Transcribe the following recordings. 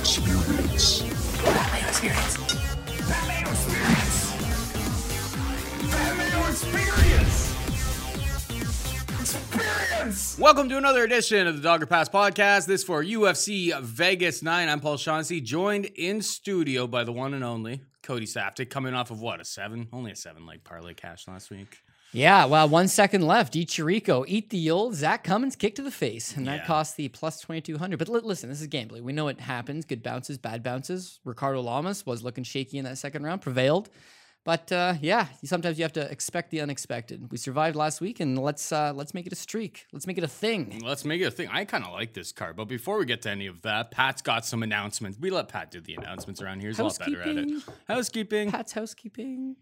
Experience. Pat Mayo Experience. Pat Mayo Experience. Pat Mayo Experience. Experience. Welcome to another edition of the Dogger Pass podcast. This for UFC Vegas 9. I'm Paul Shaughnessy, joined in studio by the one and only Cody Saftic, coming off of what, a seven like parlay cash last week. Yeah, well, 1 second left. Eat Chirico. Eat the old Zach Cummins kick to the face. And that cost the plus 2,200. But listen, this is gambling. We know it happens. Good bounces, bad bounces. Ricardo Lamas was looking shaky in that second round. Prevailed. But sometimes you have to expect the unexpected. We survived last week, and let's make it a streak. Let's make it a thing. Let's make it a thing. I kind of like this card, but before we get to any of that, Pat's got some announcements. We let Pat do the announcements around here. He's a lot better at it. Housekeeping. Pat's housekeeping.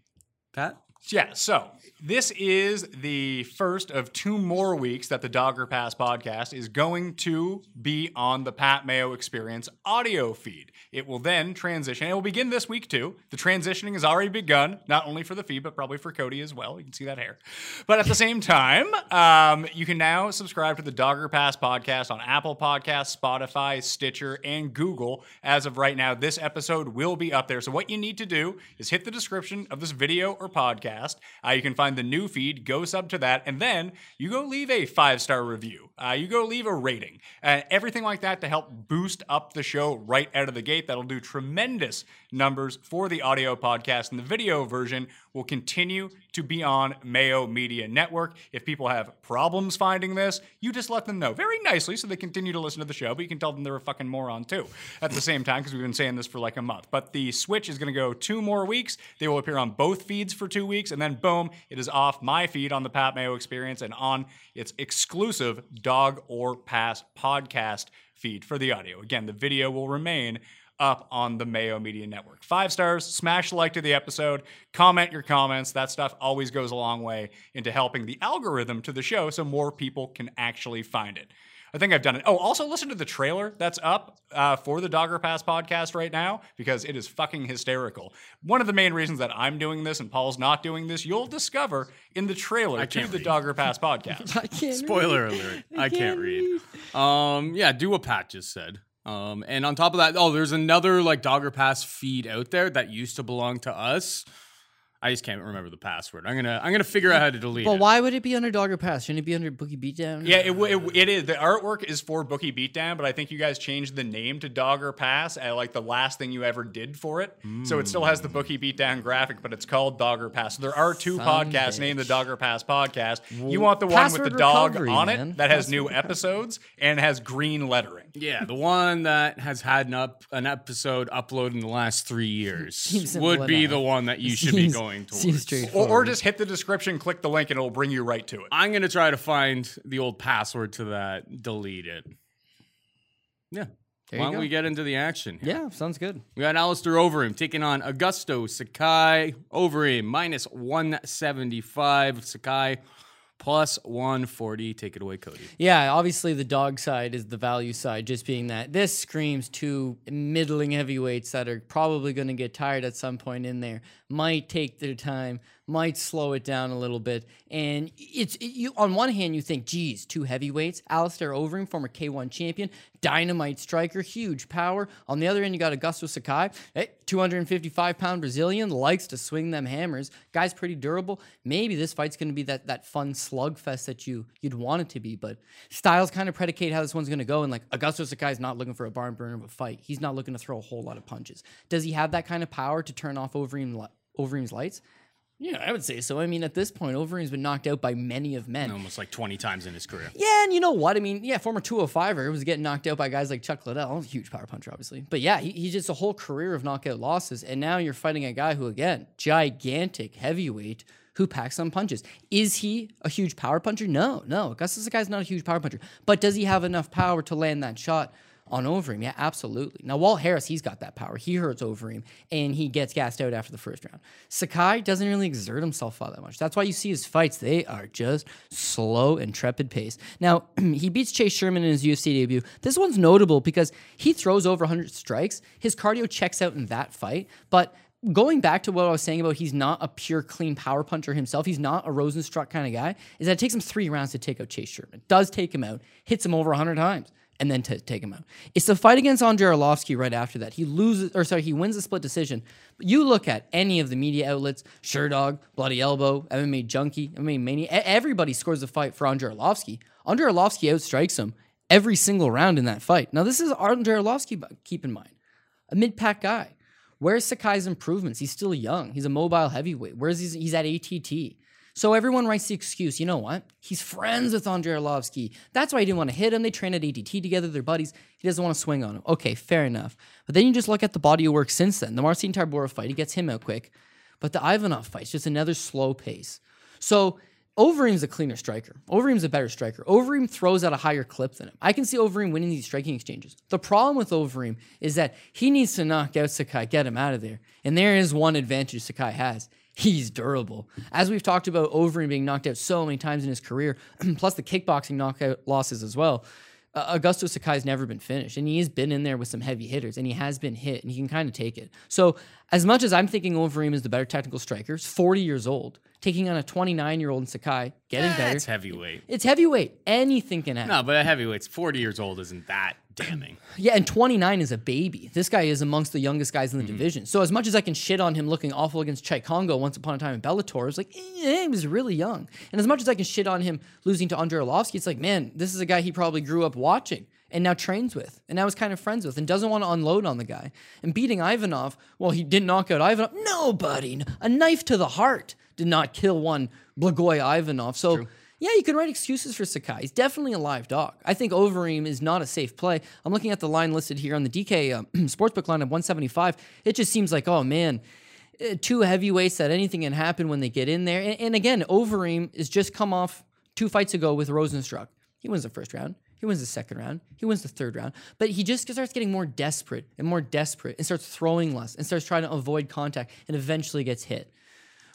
Pat? Yeah, so this is the first of two more weeks that the Dogger Pass podcast is going to be on the Pat Mayo Experience audio feed. It will then transition. It will begin this week, too. The transitioning has already begun, not only for the feed, but probably for Cody as well. You can see that hair. But at the same time, you can now subscribe to the Dogger Pass podcast on Apple Podcasts, Spotify, Stitcher, and Google. As of right now, this episode will be up there. So what you need to do is hit the description of this video or podcast. You can find the new feed, go sub to that, and then you go leave a 5-star review. You go leave a rating. Everything like that to help boost up the show right out of the gate. That'll do tremendous numbers for the audio podcast, and the video version will continue to be on Mayo Media Network. If people have problems finding this, you just let them know very nicely so they continue to listen to the show, but you can tell them they're a fucking moron too at the same time, because we've been saying this for like a month. But the switch is going to go 2 more weeks. They will appear on both feeds for 2 weeks, and then boom, it is off my feed on the Pat Mayo Experience and on its exclusive Dog or Pass podcast feed for the audio. Again, the video will remain up on the Mayo Media Network. 5 stars, smash like to the episode, comment your comments. That stuff always goes a long way into helping the algorithm to the show so more people can actually find it. I think I've done it. Oh, also listen to the trailer that's up for the Dogger Pass podcast right now, because it is fucking hysterical. One of the main reasons that I'm doing this and Paul's not doing this, you'll discover in the trailer to the Dogger Pass podcast. I can't Spoiler alert. I can't read. Do what Pat just said. And on top of that, there's another like Dogger Pass feed out there that used to belong to us. I just can't remember the password. I'm gonna figure out how to delete it. Well, why would it be under Dogger Pass? Shouldn't it be under Bookie Beatdown? Yeah, it is. The artwork is for Bookie Beatdown, but I think you guys changed the name to Dogger Pass at like the last thing you ever did for it. Mm. So it still has the Bookie Beatdown graphic, but it's called Dogger Pass. So there are two podcasts named the Dogger Pass podcast. You want the one with the dog on it that has new episodes and has green lettering. Yeah, the one that has had an episode uploaded in the last 3 years would be the one that you should be going. Or just hit the description, click the link, and it'll bring you right to it. I'm going to try to find the old password to that, delete it. Yeah. Why don't we get into the action here? Yeah, sounds good. We got Alistair Overeem taking on Augusto Sakai. Overeem minus 175. Sakai plus 140. Take it away, Cody. Yeah, obviously the dog side is the value side, just being that this screams two middling heavyweights that are probably going to get tired at some point in there, might take their time, might slow it down a little bit. And you on one hand, you think, geez, two heavyweights, Alistair Overeem, former K1 champion, dynamite striker, huge power. On the other end, you got Augusto Sakai, 255-pound Brazilian, likes to swing them hammers. Guy's pretty durable. Maybe this fight's going to be that fun slugfest that you'd want it to be, but styles kind of predicate how this one's going to go, and like Augusto Sakai's not looking for a barn burner of a fight. He's not looking to throw a whole lot of punches. Does he have that kind of power to turn off Overeem's lights? Yeah, I would say so. I mean, at this point, Overeem's been knocked out by many of men. Almost like 20 times in his career. Yeah, and you know what? I mean, yeah, former 205er was getting knocked out by guys like Chuck Liddell. Huge power puncher, obviously. But yeah, he just a whole career of knockout losses, and now you're fighting a guy who, again, gigantic heavyweight who packs some punches. Is he a huge power puncher? No. Augusto Sakai's not a huge power puncher. But does he have enough power to land that shot on Overeem? Yeah, absolutely. Now, Walt Harris, he's got that power. He hurts Overeem, and he gets gassed out after the first round. Sakai doesn't really exert himself all that much. That's why you see his fights. They are just slow and trepid pace. Now, he beats Chase Sherman in his UFC debut. This one's notable because he throws over 100 strikes. His cardio checks out in that fight, but going back to what I was saying about he's not a pure, clean power puncher himself, he's not a Rozenstruik kind of guy, is that it takes him 3 rounds to take out Chase Sherman. Does take him out, hits him over 100 times. and then take him out. It's the fight against Andre Arlovsky right after that. He loses, or sorry, he wins the split decision. But you look at any of the media outlets, Sure Dog, Bloody Elbow, MMA Junkie, MMA Mania, everybody scores a fight for Andre Arlovsky. Andre Arlovsky outstrikes him every single round in that fight. Now, this is Andre Arlovsky, keep in mind, a mid-pack guy. Where's Sakai's improvements? He's still young. He's a mobile heavyweight. Where's he's at ATT. So everyone writes the excuse, you know what? He's friends with Andre Arlovsky. That's why he didn't want to hit him. They train at ATT together. They're buddies. He doesn't want to swing on him. Okay, fair enough. But then you just look at the body of work since then. The Marcin Tybura fight, he gets him out quick. But the Ivanov fight's just another slow pace. So Overeem's a cleaner striker. Overeem's a better striker. Overeem throws at a higher clip than him. I can see Overeem winning these striking exchanges. The problem with Overeem is that he needs to knock out Sakai, get him out of there. And there is one advantage Sakai has. He's durable. As we've talked about Overeem being knocked out so many times in his career, plus the kickboxing knockout losses as well, Augusto Sakai's never been finished, and he has been in there with some heavy hitters, and he has been hit, and he can kind of take it. So as much as I'm thinking Overeem is the better technical striker, he's 40 years old, taking on a 29-year-old in Sakai, getting better. It's heavyweight. It's heavyweight. Anything can happen. No, but a heavyweight's 40 years old isn't that damning. Yeah, and 29 is a baby. This guy is amongst the youngest guys in the division. So as much as I can shit on him looking awful against Chai Congo once upon a time in Bellator, it's like, he was really young. And as much as I can shit on him losing to Andre Arlovsky, it's like, man, this is a guy he probably grew up watching and now trains with and now is kind of friends with and doesn't want to unload on the guy. And beating Ivanov, well, he didn't knock out Ivanov. Nobody. A knife to the heart did not kill one Blagoy Ivanov. So, yeah, you can write excuses for Sakai. He's definitely a live dog. I think Overeem is not a safe play. I'm looking at the line listed here on the DK Sportsbook line of 175. It just seems like, oh, man, two heavyweights that anything can happen when they get in there. And again, Overeem has just come off two fights ago with Rozenstruik. He wins the first round. He wins the second round. He wins the third round. But he just starts getting more desperate and starts throwing less and starts trying to avoid contact and eventually gets hit.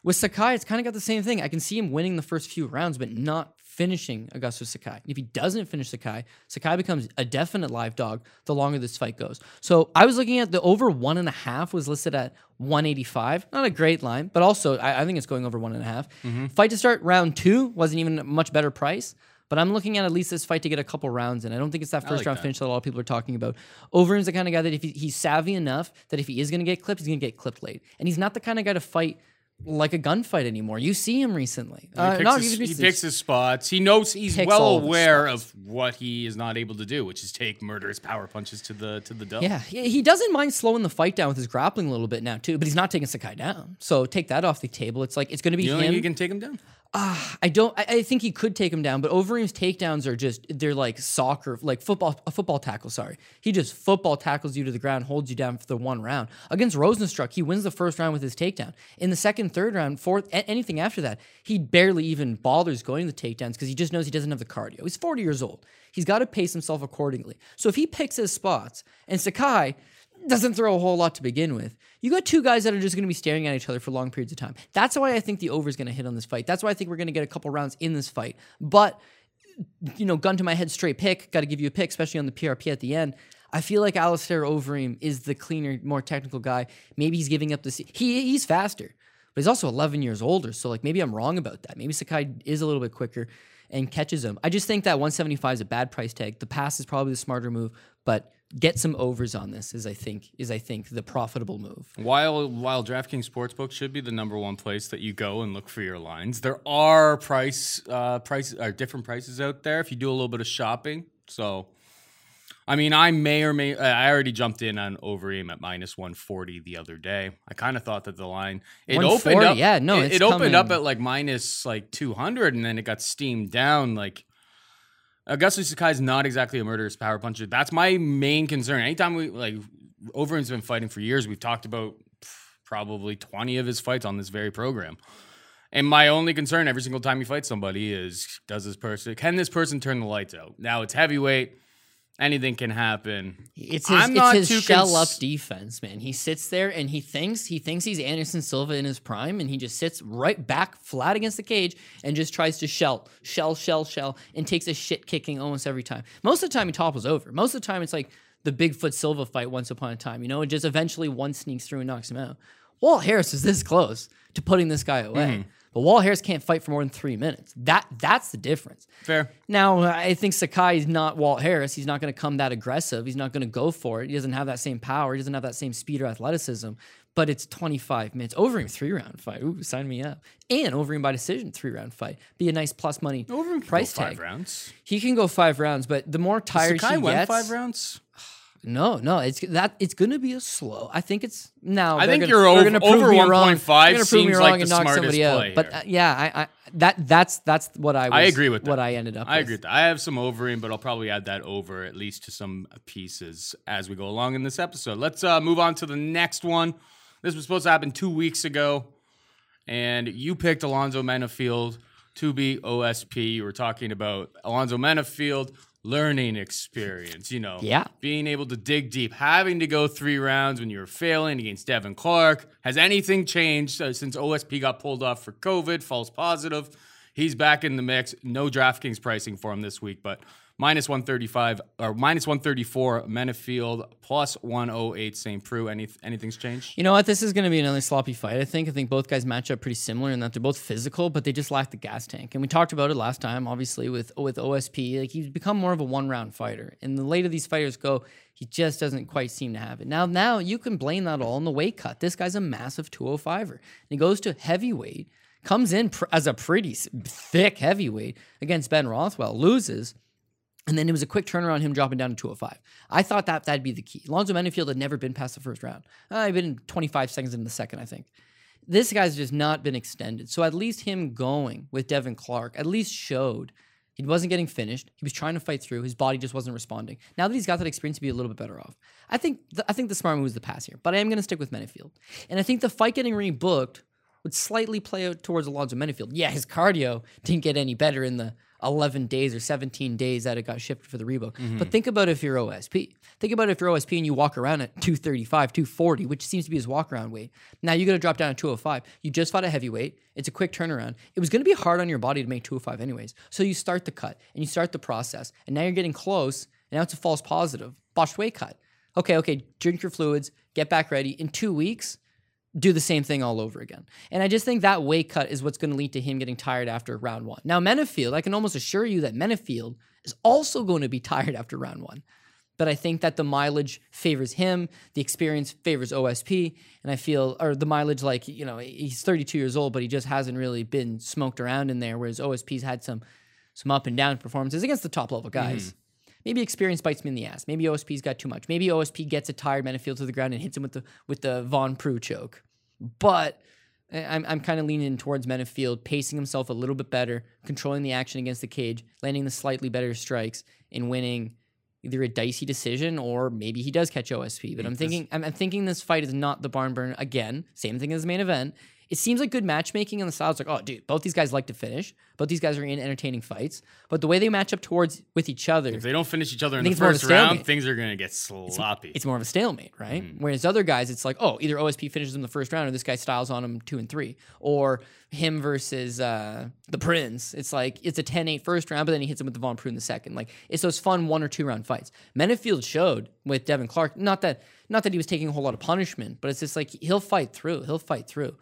With Sakai, it's kind of got the same thing. I can see him winning the first few rounds, but not finishing Augusto Sakai. And if he doesn't finish Sakai, Sakai becomes a definite live dog the longer this fight goes. So I was looking at the over 1.5 was listed at 185. Not a great line, but also I think it's going over 1.5. Fight to start round 2 wasn't even a much better price. But I'm looking at least this fight to get a couple rounds in. I don't think it's that first round finish that a lot of people are talking about. Overeem's the kind of guy that if he's savvy enough that if he is going to get clipped, he's going to get clipped late. And he's not the kind of guy to fight like a gunfight anymore. You see him recently. He picks his spots. He knows he's well aware of what he is not able to do, which is take murderous power punches to the dome. Yeah, he doesn't mind slowing the fight down with his grappling a little bit now too, but he's not taking Sakai down. So take that off the table. It's like it's going to be him. You think you can take him down? I think he could take him down, but Overeem's takedowns are they're like soccer, like a football tackle, sorry. He just football tackles you to the ground, holds you down for the one round. Against Rozenstruik, he wins the first round with his takedown. In the second, third round, fourth, anything after that, he barely even bothers going to the takedowns because he just knows he doesn't have the cardio. He's 40 years old. He's got to pace himself accordingly. So if he picks his spots, and Sakai doesn't throw a whole lot to begin with, you got two guys that are just going to be staring at each other for long periods of time. That's why I think the over is going to hit on this fight. That's why I think we're going to get a couple rounds in this fight. But, you know, gun to my head, straight pick. Got to give you a pick, especially on the PRP at the end. I feel like Alistair Overeem is the cleaner, more technical guy. Maybe he's giving up the seat. He's faster, but he's also 11 years older. So, like, maybe I'm wrong about that. Maybe Sakai is a little bit quicker and catches him. I just think that 175 is a bad price tag. The pass is probably the smarter move, but get some overs on this is I think the profitable move. While DraftKings Sportsbook should be the #1 place that you go and look for your lines, there are different prices out there if you do a little bit of shopping. So, I mean, I already jumped in on Overeem at -140 the other day. I kind of thought that the line it opened up at like -200 and then it got steamed down like. Augusto Sakai is not exactly a murderous power puncher. That's my main concern. Anytime Overeem's been fighting for years, we've talked about probably 20 of his fights on this very program. And my only concern every single time he fights somebody is, can this person turn the lights out? Now it's heavyweight. Anything can happen. It's his shell-up defense, man. He sits there and he thinks he's Anderson Silva in his prime, and he just sits right back flat against the cage and just tries to shell, and takes a shit kicking almost every time. Most of the time, he topples over. Most of the time, it's like the Bigfoot Silva fight once upon a time. You know, and just eventually one sneaks through and knocks him out. Walt Harris is this close to putting this guy away. The wall hairs can't fight for more than 3 minutes. That's the difference. Fair. Now, I think Sakai's not Walt Harris. He's not going to come that aggressive. He's not going to go for it. He doesn't have that same power. He doesn't have that same speed or athleticism. But it's 25 minutes. Overeem, 3-round fight. Ooh, sign me up. And Overeem by decision, 3-round fight. Be a nice plus money Overeem price tag. 5 rounds. He can go 5 rounds, but the more tired Sakai he gets. 5 rounds? No, it's going to be a slow. I think it's now. I think you're over 1.5 seems like the smartest play here. But yeah, that's what I was. I agree with that. What I ended up. I agree with that. I have some Overeem, but I'll probably add that over at least to some pieces as we go along in this episode. Let's move on to the next one. This was supposed to happen 2 weeks ago, and you picked Alonzo Menifield to be OSP. You were talking about Alonzo Menifield. Learning experience, yeah, being able to dig deep, having to go 3 rounds when you were failing against Devin Clark. Has anything changed since OSP got pulled off for COVID, false positive? He's back in the mix. No DraftKings pricing for him this week, but -135 or -134 Menifield, +108 St. Preux. Anything's changed? You know what? This is going to be another sloppy fight. I think both guys match up pretty similar in that they're both physical, but they just lack the gas tank. And we talked about it last time, obviously, with OSP. Like, he's become more of a one-round fighter. And the later these fighters go, he just doesn't quite seem to have it. Now you can blame that all on the weight cut. This guy's a massive 205-er. And he goes to heavyweight, comes in as a pretty thick heavyweight against Ben Rothwell, loses. And then it was a quick turnaround, him dropping down to 205. I thought that'd be the key. Alonzo Menifield had never been past the first round. I've been 25 seconds into the second, I think. This guy's just not been extended. So at least him going with Devin Clark at least showed he wasn't getting finished. He was trying to fight through. His body just wasn't responding. Now that he's got that experience, he'll be a little bit better off. I think the smart move is the pass here, but I am going to stick with Menifield. And I think the fight getting rebooked would slightly play out towards Alonzo Menifield. Yeah, his cardio didn't get any better in the 11 days or 17 days that it got shifted for the rebook. Mm-hmm. But think about if you're OSP. Think about if you're OSP and you walk around at 235, 240, which seems to be his walk-around weight. Now you're going to drop down to 205. You just fought a heavyweight. It's a quick turnaround. It was going to be hard on your body to make 205 anyways. So you start the cut and you start the process. And now you're getting close. And now it's a false positive. Botched weight cut. Okay, drink your fluids. Get back ready. In 2 weeks, do the same thing all over again. And I just think that weight cut is what's going to lead to him getting tired after round one. Now, Menifield, I can almost assure you that Menifield is also going to be tired after round one. But I think that the mileage favors him, the experience favors OSP, and the mileage, he's 32 years old, but he just hasn't really been smoked around in there, whereas OSP's had some up and down performances against the top-level guys. Mm-hmm. Maybe experience bites me in the ass. Maybe OSP's got too much. Maybe OSP gets a tired Menifield to the ground and hits him with the Von Preux choke. But I'm kind of leaning towards Menifield, pacing himself a little bit better, controlling the action against the cage, landing the slightly better strikes, and winning either a dicey decision or maybe he does catch OSP. But I'm thinking this fight is not the barn burner again. Same thing as the main event. It seems like good matchmaking on the side. It's like, oh, dude, both these guys like to finish. Both these guys are in entertaining fights. But the way they match up with each other. If they don't finish each other in the first round, things are going to get sloppy. It's more of a stalemate, right? Mm-hmm. Whereas other guys, it's like, oh, either OSP finishes in the first round or this guy styles on him 2 and 3. Or him versus the Prince. It's like, it's a 10-8 first round, but then he hits him with the Von Preux in the second. Like, it's those fun 1 or 2 round fights. Menifield showed with Devin Clark, not that he was taking a whole lot of punishment, but it's just like, he'll fight through. He'll fight through.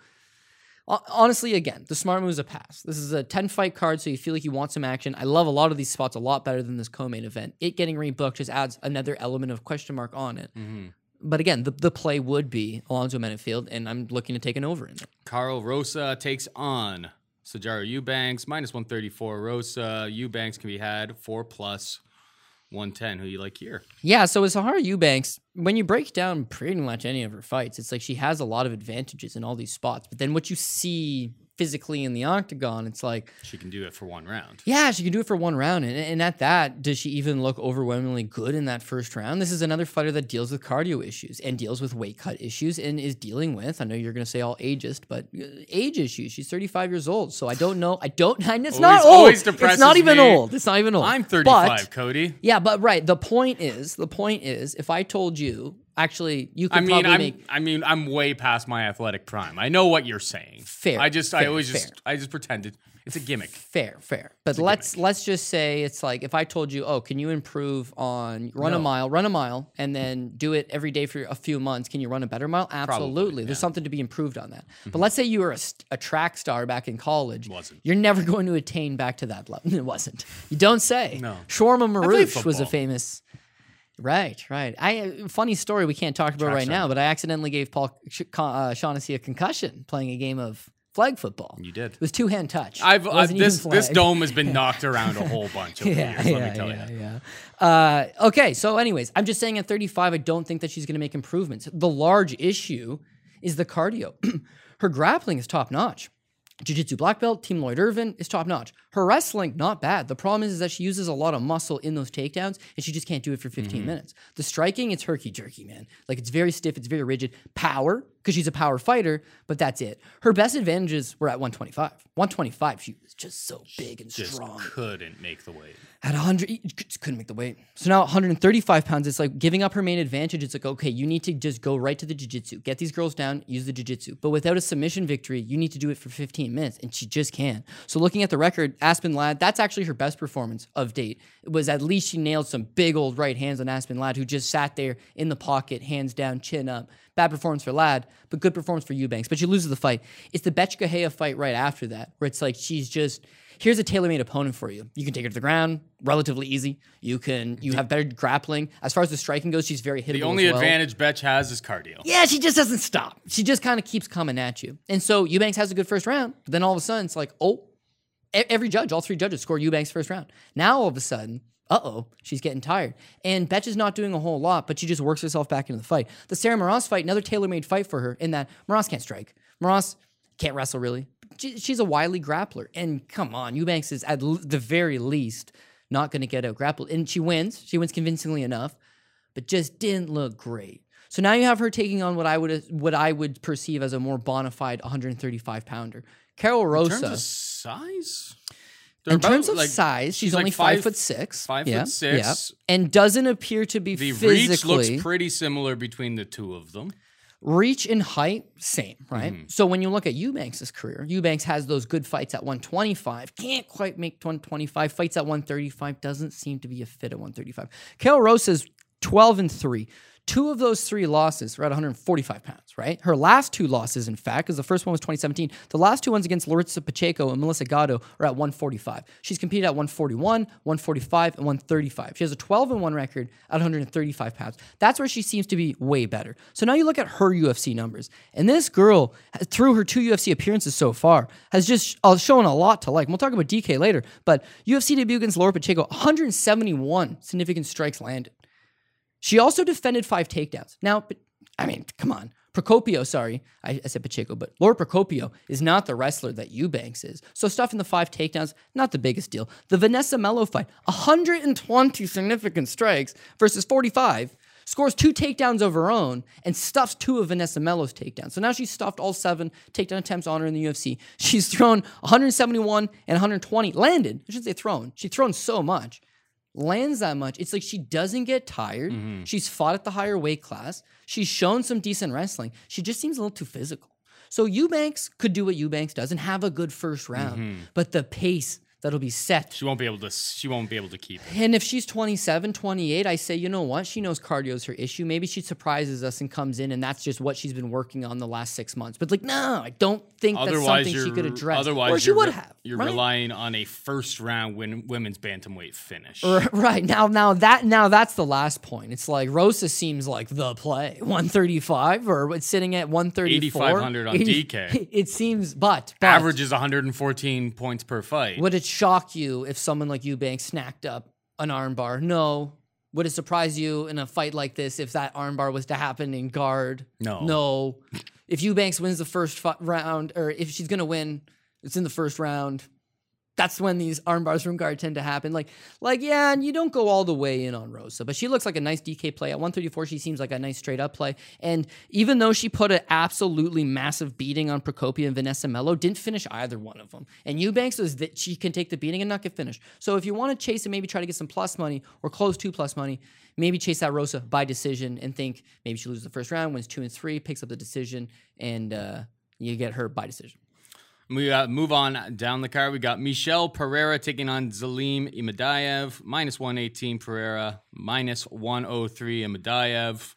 Honestly, again, the smart move is a pass. This is a 10-fight card, so you feel like you want some action. I love a lot of these spots a lot better than this co-main event. It getting rebooked just adds another element of question mark on it. Mm-hmm. But again, the play would be Alonzo Menifield, and I'm looking to take an over in it. Carl Rosa takes on Sijara Eubanks, -134 Rosa. Eubanks can be had for +110. Who you like here? Yeah, so with Sijara Eubanks, when you break down pretty much any of her fights, it's like she has a lot of advantages in all these spots. But then what you see physically in the octagon, it's like she can do it for 1 round. Yeah, she can do it for 1 round. And at that, does she even look overwhelmingly good in that first round? This is another fighter that deals with cardio issues and deals with weight cut issues and is dealing with, I know you're going to say all ageist, but age issues. She's 35 years old. So I don't know. And it's not old. It's not even old. I'm 35, but, Cody. Yeah, but right. The point is, if I told you Actually, you could I'm way past my athletic prime. I know what you're saying. Fair. I just pretended. It's a gimmick. Fair. But let's just say it's like if I told you, oh, can you improve on run a mile, and then do it every day for a few months? Can you run a better mile? Absolutely. Probably, yeah. There's something to be improved on that. Mm-hmm. But let's say you were a track star back in college. Wasn't. You're never going to attain back to that level. It wasn't. You don't say. No. Shorma Marouche was a famous. Right. Funny story we can't talk about now, but I accidentally gave Paul Shaughnessy a concussion playing a game of flag football. You did. It was two-hand touch. This dome has been knocked around a whole bunch over years, let me tell you. Okay, so anyways, I'm just saying at 35, I don't think that she's going to make improvements. The large issue is the cardio. Her grappling is top-notch. Jiu-Jitsu black belt, Team Lloyd Irvin is top-notch. Her wrestling, not bad. The problem is that she uses a lot of muscle in those takedowns, and she just can't do it for 15 minutes. The striking, it's herky-jerky, man. Like, it's very stiff, it's very rigid. Power, because she's a power fighter, but that's it. Her best advantages were at 125. 125, she was just so big and strong. Just couldn't make the weight. At 100, couldn't make the weight. So now at 135 pounds, it's like giving up her main advantage. It's like, okay, you need to just go right to the jiu-jitsu. Get these girls down, use the jiu-jitsu. But without a submission victory, you need to do it for 15 minutes, and she just can't. So looking at the record, Aspen Ladd, that's actually her best performance of date. It was at least she nailed some big old right hands on Aspen Ladd, who just sat there in the pocket, hands down, chin up. Bad performance for Ladd, but good performance for Eubanks. But she loses the fight. It's the Betchkahea fight right after that, where it's like she's just, here's a tailor-made opponent for you. You can take her to the ground, relatively easy. You have better grappling. As far as the striking goes, she's very hittable. The only advantage Betch has is cardio. Yeah, she just doesn't stop. She just kind of keeps coming at you. And so Eubanks has a good first round. But then all of a sudden, it's like, oh, every judge, all three judges score Eubanks first round. Now all of a sudden, she's getting tired. And Betch is not doing a whole lot, but she just works herself back into the fight. The Sarah Moroz fight, another tailor-made fight for her in that Moroz can't strike. Moroz can't wrestle, really. She's a wily grappler. And come on, Eubanks is, at the very least, not going to get out-grappled. And she wins. She wins convincingly enough, but just didn't look great. So now you have her taking on what I would perceive as a more bona fide 135-pounder. Carl Rosa. In terms of size? She's only 5'6". 5'6". Yeah. And doesn't appear to be physically. The reach looks pretty similar between the two of them. Reach and height, same, right? Mm-hmm. So when you look at Eubanks' career, Eubanks has those good fights at 125, can't quite make 125. Fights at 135, doesn't seem to be a fit at 135. Carl Rosa's 12-3. Two of those three losses were at 145 pounds, right? Her last two losses, in fact, because the first one was 2017. The last two ones against Larissa Pacheco and Melissa Gatto are at 145. She's competed at 141, 145, and 135. She has a 12-1 record at 135 pounds. That's where she seems to be way better. So now you look at her UFC numbers, and this girl, through her two UFC appearances so far, has just shown a lot to like. We'll talk about DK later, but UFC debut against Laura Pacheco, 171 significant strikes landed. She also defended 5 takedowns. Now, come on. Procopio, sorry. I said Pacheco, but Laura Procopio is not the wrestler that Eubanks is. So stuff in the 5 takedowns, not the biggest deal. The Vanessa Mello fight, 120 significant strikes versus 45, scores 2 takedowns of her own, and stuffs 2 of Vanessa Mello's takedowns. So now she's stuffed all 7 takedown attempts on her in the UFC. She's thrown 171 and 120. Landed. I shouldn't say thrown. She's thrown so much. Lands that much. It's like she doesn't get tired. Mm-hmm. She's fought at the higher weight class. She's shown some decent wrestling. She just seems a little too physical. So Eubanks could do what Eubanks does and have a good first round, but the pace that'll be set, she won't be able to keep it. And if she's 27, 28, I say, you know what? She knows cardio's her issue. Maybe she surprises us and comes in, and that's just what she's been working on the last 6 months. But like, no, I don't think that's something she could address. Otherwise, or she would have. You're relying on a first-round women's bantamweight finish. Right. Now that's the last point. It's like Rosa seems like the play. 135, or it's sitting at 134. 8,500 on DK. It seems, but average is 114 points per fight. Would it shock you if someone like Eubanks snacked up an armbar? No. Would it surprise you in a fight like this if that armbar was to happen in guard? No. If Eubanks wins the first round, or if she's going to win, it's in the first round. That's when these armbars from guard tend to happen. Yeah, and you don't go all the way in on Rosa, but she looks like a nice DK play. At 134, she seems like a nice straight-up play. And even though she put an absolutely massive beating on Procopia and Vanessa Mello, didn't finish either one of them. And Eubanks was that she can take the beating and not get finished. So if you want to chase and maybe try to get some plus money or close to plus money, maybe chase that Rosa by decision and think maybe she loses the first round, wins 2 and 3, picks up the decision, and you get her by decision. We move on down the card. We got Michel Pereira taking on Zelim Imadaev. Minus 118 Pereira, minus 103 Imadaev.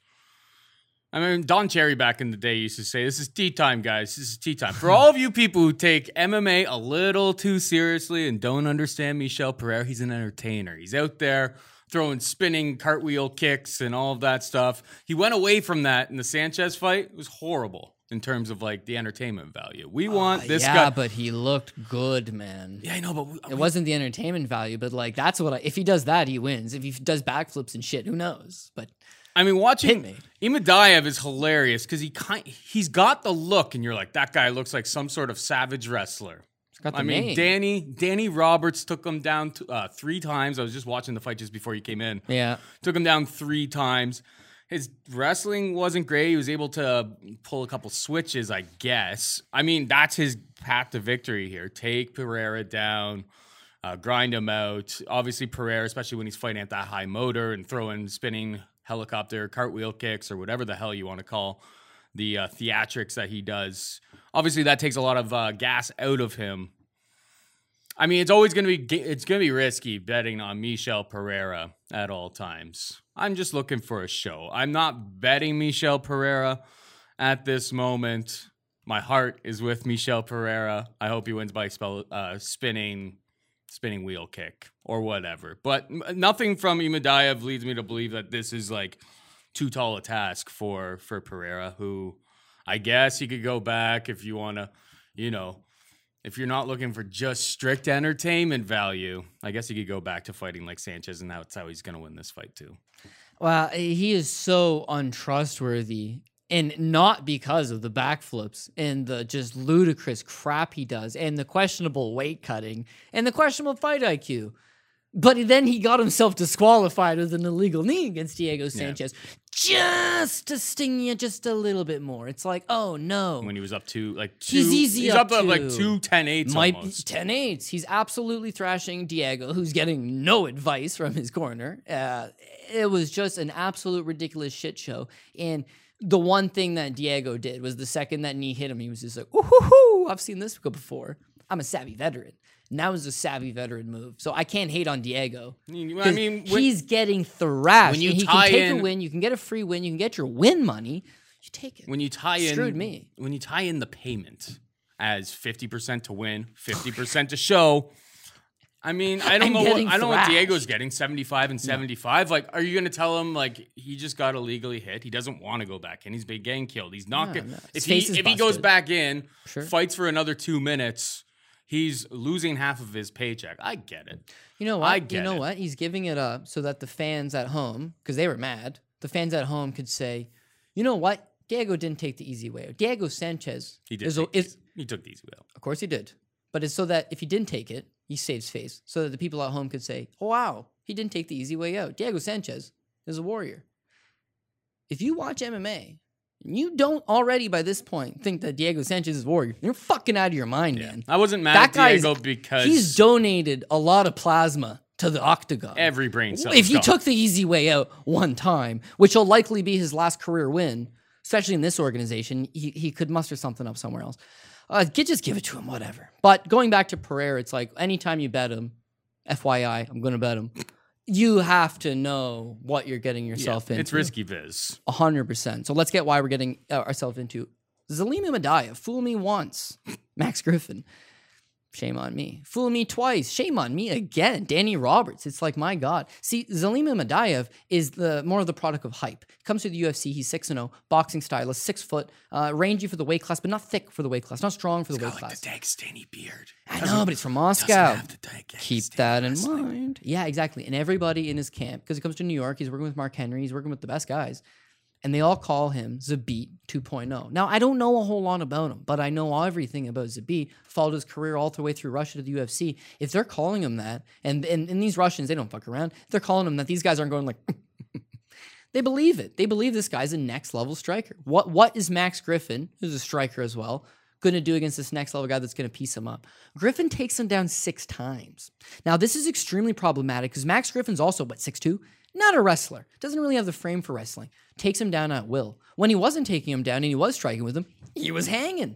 I mean, Don Cherry back in the day used to say, this is tea time, guys. This is tea time. For all of you people who take MMA a little too seriously and don't understand Michel Pereira, he's an entertainer. He's out there throwing spinning cartwheel kicks and all of that stuff. He went away from that in the Sanchez fight. It was horrible in terms of like the entertainment value. We want this guy. Yeah, but he looked good, man. Yeah, I know, but it wasn't the entertainment value, but like that's what if he does that, he wins. If he does backflips and shit, who knows? But I mean, watching Imadaev is hilarious because he's got the look and you're like, that guy looks like some sort of savage wrestler. I mean, Danny Roberts took him down 3 times. I was just watching the fight just before you came in. Yeah. Took him down 3 times. His wrestling wasn't great. He was able to pull a couple switches, I guess. I mean, that's his path to victory here. Take Pereira down, grind him out. Obviously, Pereira, especially when he's fighting at that high motor and throwing spinning helicopter cartwheel kicks or whatever the hell you want to call the theatrics that he does. Obviously, that takes a lot of gas out of him. I mean, it's always going to be risky betting on Michel Pereira at all times. I'm just looking for a show. I'm not betting Michel Pereira at this moment. My heart is with Michel Pereira. I hope he wins by spinning wheel kick or whatever. But nothing from Imadaev leads me to believe that this is like too tall a task for Pereira, who I guess he could go back if you want to, you know. If you're not looking for just strict entertainment value, I guess you could go back to fighting like Sanchez, and that's how he's going to win this fight too. Well, he is so untrustworthy, and not because of the backflips and the just ludicrous crap he does and the questionable weight cutting and the questionable fight IQ. But then he got himself disqualified with an illegal knee against Diego Sanchez. Yeah. Just to sting you just a little bit more. It's like, oh no. When he was up to like two. He's up to like 2 10-8s almost. 10-8s. He's absolutely thrashing Diego, who's getting no advice from his corner. It was just an absolute ridiculous shit show. And the one thing that Diego did was the second that knee hit him, he was just like, ooh, I've seen this go before. I'm a savvy veteran. And that was a savvy veteran move. So I can't hate on Diego. I mean, he's getting thrashed. When you tie in, he can take a win. You can get a free win. You can get your win money. You take it. When you tie in, screwed me. When you tie in the payment as 50% to win, 50% to show. I mean, I don't know what Diego's getting, 75 and 75. No. Like, are you going to tell him, like, he just got illegally hit? He doesn't want to go back in. He's been getting killed. He's not going to. If he goes back in, fights for another 2 minutes, he's losing half of his paycheck. I get it. You know what? You know what? He's giving it up so that the fans at home, because they were mad, the fans at home could say, you know what? Diego didn't take the easy way. Diego Sanchez. He took the easy way. Of course he did. But it's so that if he didn't take it, he saves face. So that the people at home could say, oh, wow, he didn't take the easy way out. Diego Sanchez is a warrior. If you watch MMA, you don't already by this point think that Diego Sanchez is a warrior. You're fucking out of your mind, man. I wasn't mad at Diego because he's donated a lot of plasma to the octagon. Every brain cell. If you took the easy way out one time, which will likely be his last career win, especially in this organization, he could muster something up somewhere else. Just give it to him, whatever. But going back to Pereira, it's like anytime you bet him, FYI, I'm going to bet him. You have to know what you're getting yourself into. It's risky biz. 100%. So let's get why we're getting ourselves into. Zelim Imadaev, fool me once. Max Griffin, shame on me. Fool me twice, shame on me again. Danny Roberts, it's like, my God. See, Zelim Imadaev is more of the product of hype. Comes to the UFC, he's 6-0, boxing stylist, 6 foot, rangy for the weight class, but not thick for the weight class, not strong for the weight class. It's got like the Dagestani beard. I know, but it's from Moscow. Keep that in mind. Yeah, exactly. And everybody in his camp, because he comes to New York, he's working with Mark Henry, he's working with the best guys. and they all call him Zabit 2.0. Now, I don't know a whole lot about him, but I know everything about Zabit. Followed his career all the way through Russia to the UFC. If they're calling him that, and these Russians, they don't fuck around. If they're calling him that, these guys aren't going like... They believe it. They believe this guy's a next-level striker. What is Max Griffin, who's a striker as well, going to do against this next-level guy that's going to piece him up? Griffin takes him down 6 times. Now, this is extremely problematic because Max Griffin's also, 6'2"? Not a wrestler. Doesn't really have the frame for wrestling. Takes him down at will. When he wasn't taking him down and he was striking with him, he was hanging.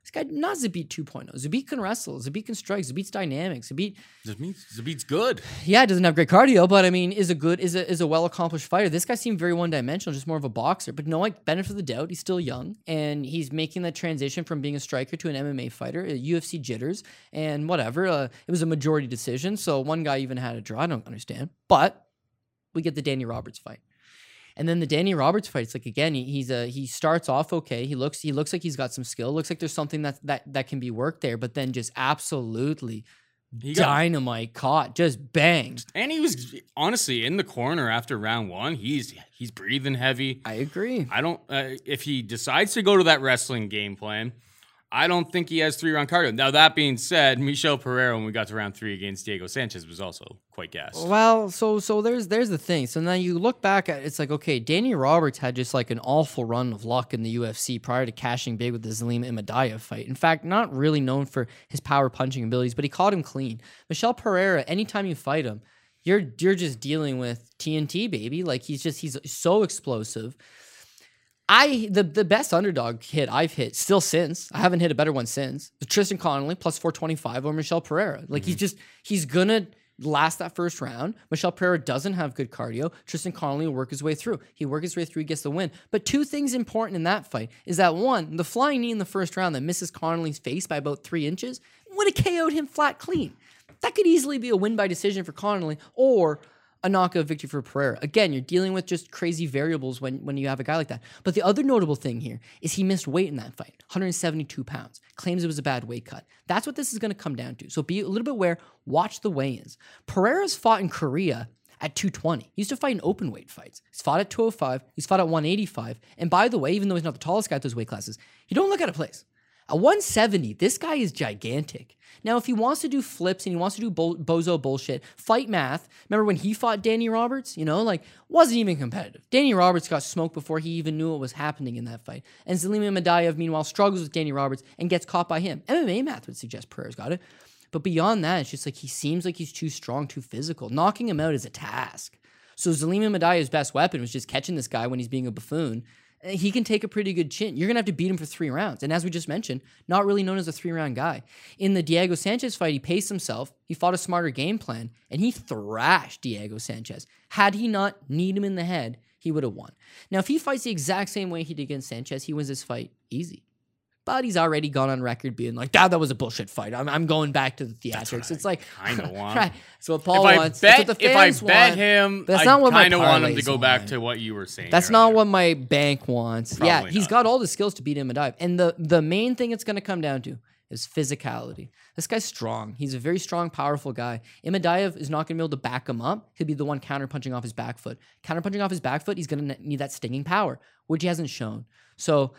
This guy, not Zabit 2.0. Zabit can wrestle. Zabit can strike. Zabit's dynamic. Zabit's good. Yeah, doesn't have great cardio, but I mean, is a well-accomplished fighter. This guy seemed very one-dimensional, just more of a boxer. But no, benefit of the doubt, he's still young, and he's making that transition from being a striker to an MMA fighter, UFC jitters, and whatever. It was a majority decision, so one guy even had a draw. I don't understand. But we get the Danny Roberts fight. And then the Danny Roberts fight, it's like, again, he starts off okay. He looks like he's got some skill. Looks like there's something that can be worked there, but then just absolutely dynamite caught, just banged. And he was honestly in the corner after round one. He's breathing heavy. I agree. I don't if he decides to go to that wrestling game plan, I don't think he has 3-round cardio. Now, that being said, Michel Pereira, when we got to round 3 against Diego Sanchez, was also quite gassed. Well, so there's the thing. So now you look back at it's like, okay, Danny Roberts had just like an awful run of luck in the UFC prior to cashing big with the Zelim Imadaev fight. In fact, not really known for his power punching abilities, but he caught him clean. Michel Pereira, anytime you fight him, you're just dealing with TNT, baby. Like he's so explosive. The best underdog hit I've hit still since. I haven't hit a better one since. Tristan Connolly, plus 425 over Michel Pereira. Like he's going to last that first round. Michel Pereira doesn't have good cardio. Tristan Connolly will work his way through. He gets the win. But 2 things important in that fight is that one, the flying knee in the first round that misses Connolly's face by about 3 inches would have KO'd him flat clean. That could easily be a win by decision for Connolly or a knockout victory for Pereira. Again, you're dealing with just crazy variables when you have a guy like that. But the other notable thing here is he missed weight in that fight, 172 pounds. Claims it was a bad weight cut. That's what this is going to come down to. So be a little bit aware. Watch the weigh-ins. Pereira's fought in Korea at 220. He used to fight in open weight fights. He's fought at 205. He's fought at 185. And by the way, even though he's not the tallest guy at those weight classes, you don't look out of place. At 170, this guy is gigantic. Now, if he wants to do flips and he wants to do bozo bullshit, fight math. Remember when he fought Danny Roberts? Wasn't even competitive. Danny Roberts got smoked before he even knew what was happening in that fight. And Zelim Imadaev, meanwhile, struggles with Danny Roberts and gets caught by him. MMA math would suggest Pereira's got it. But beyond that, it's just like he seems like he's too strong, too physical. Knocking him out is a task. So Zelim Imadaev's best weapon was just catching this guy when he's being a buffoon. He can take a pretty good chin. You're going to have to beat him for 3 rounds. And as we just mentioned, not really known as a 3-round guy. In the Diego Sanchez fight, he paced himself. He fought a smarter game plan, and he thrashed Diego Sanchez. Had he not kneed him in the head, he would have won. Now, if he fights the exact same way he did against Sanchez, he wins this fight easy. But he's already gone on record being like, that was a bullshit fight. I'm going back to the theatrics. It's like, I know. That's what Paul wants. If I bet him, that's not what I kind of want him to go back to what you were saying. That's not what my bank wants. Probably yeah, he's got all the skills to beat him and dive. And the main thing it's going to come down to is physicality. This guy's strong. He's a very strong, powerful guy. Imadaev is not going to be able to back him up. He'll be the one counterpunching off his back foot. Counterpunching off his back foot, he's going to need that stinging power, which he hasn't shown. So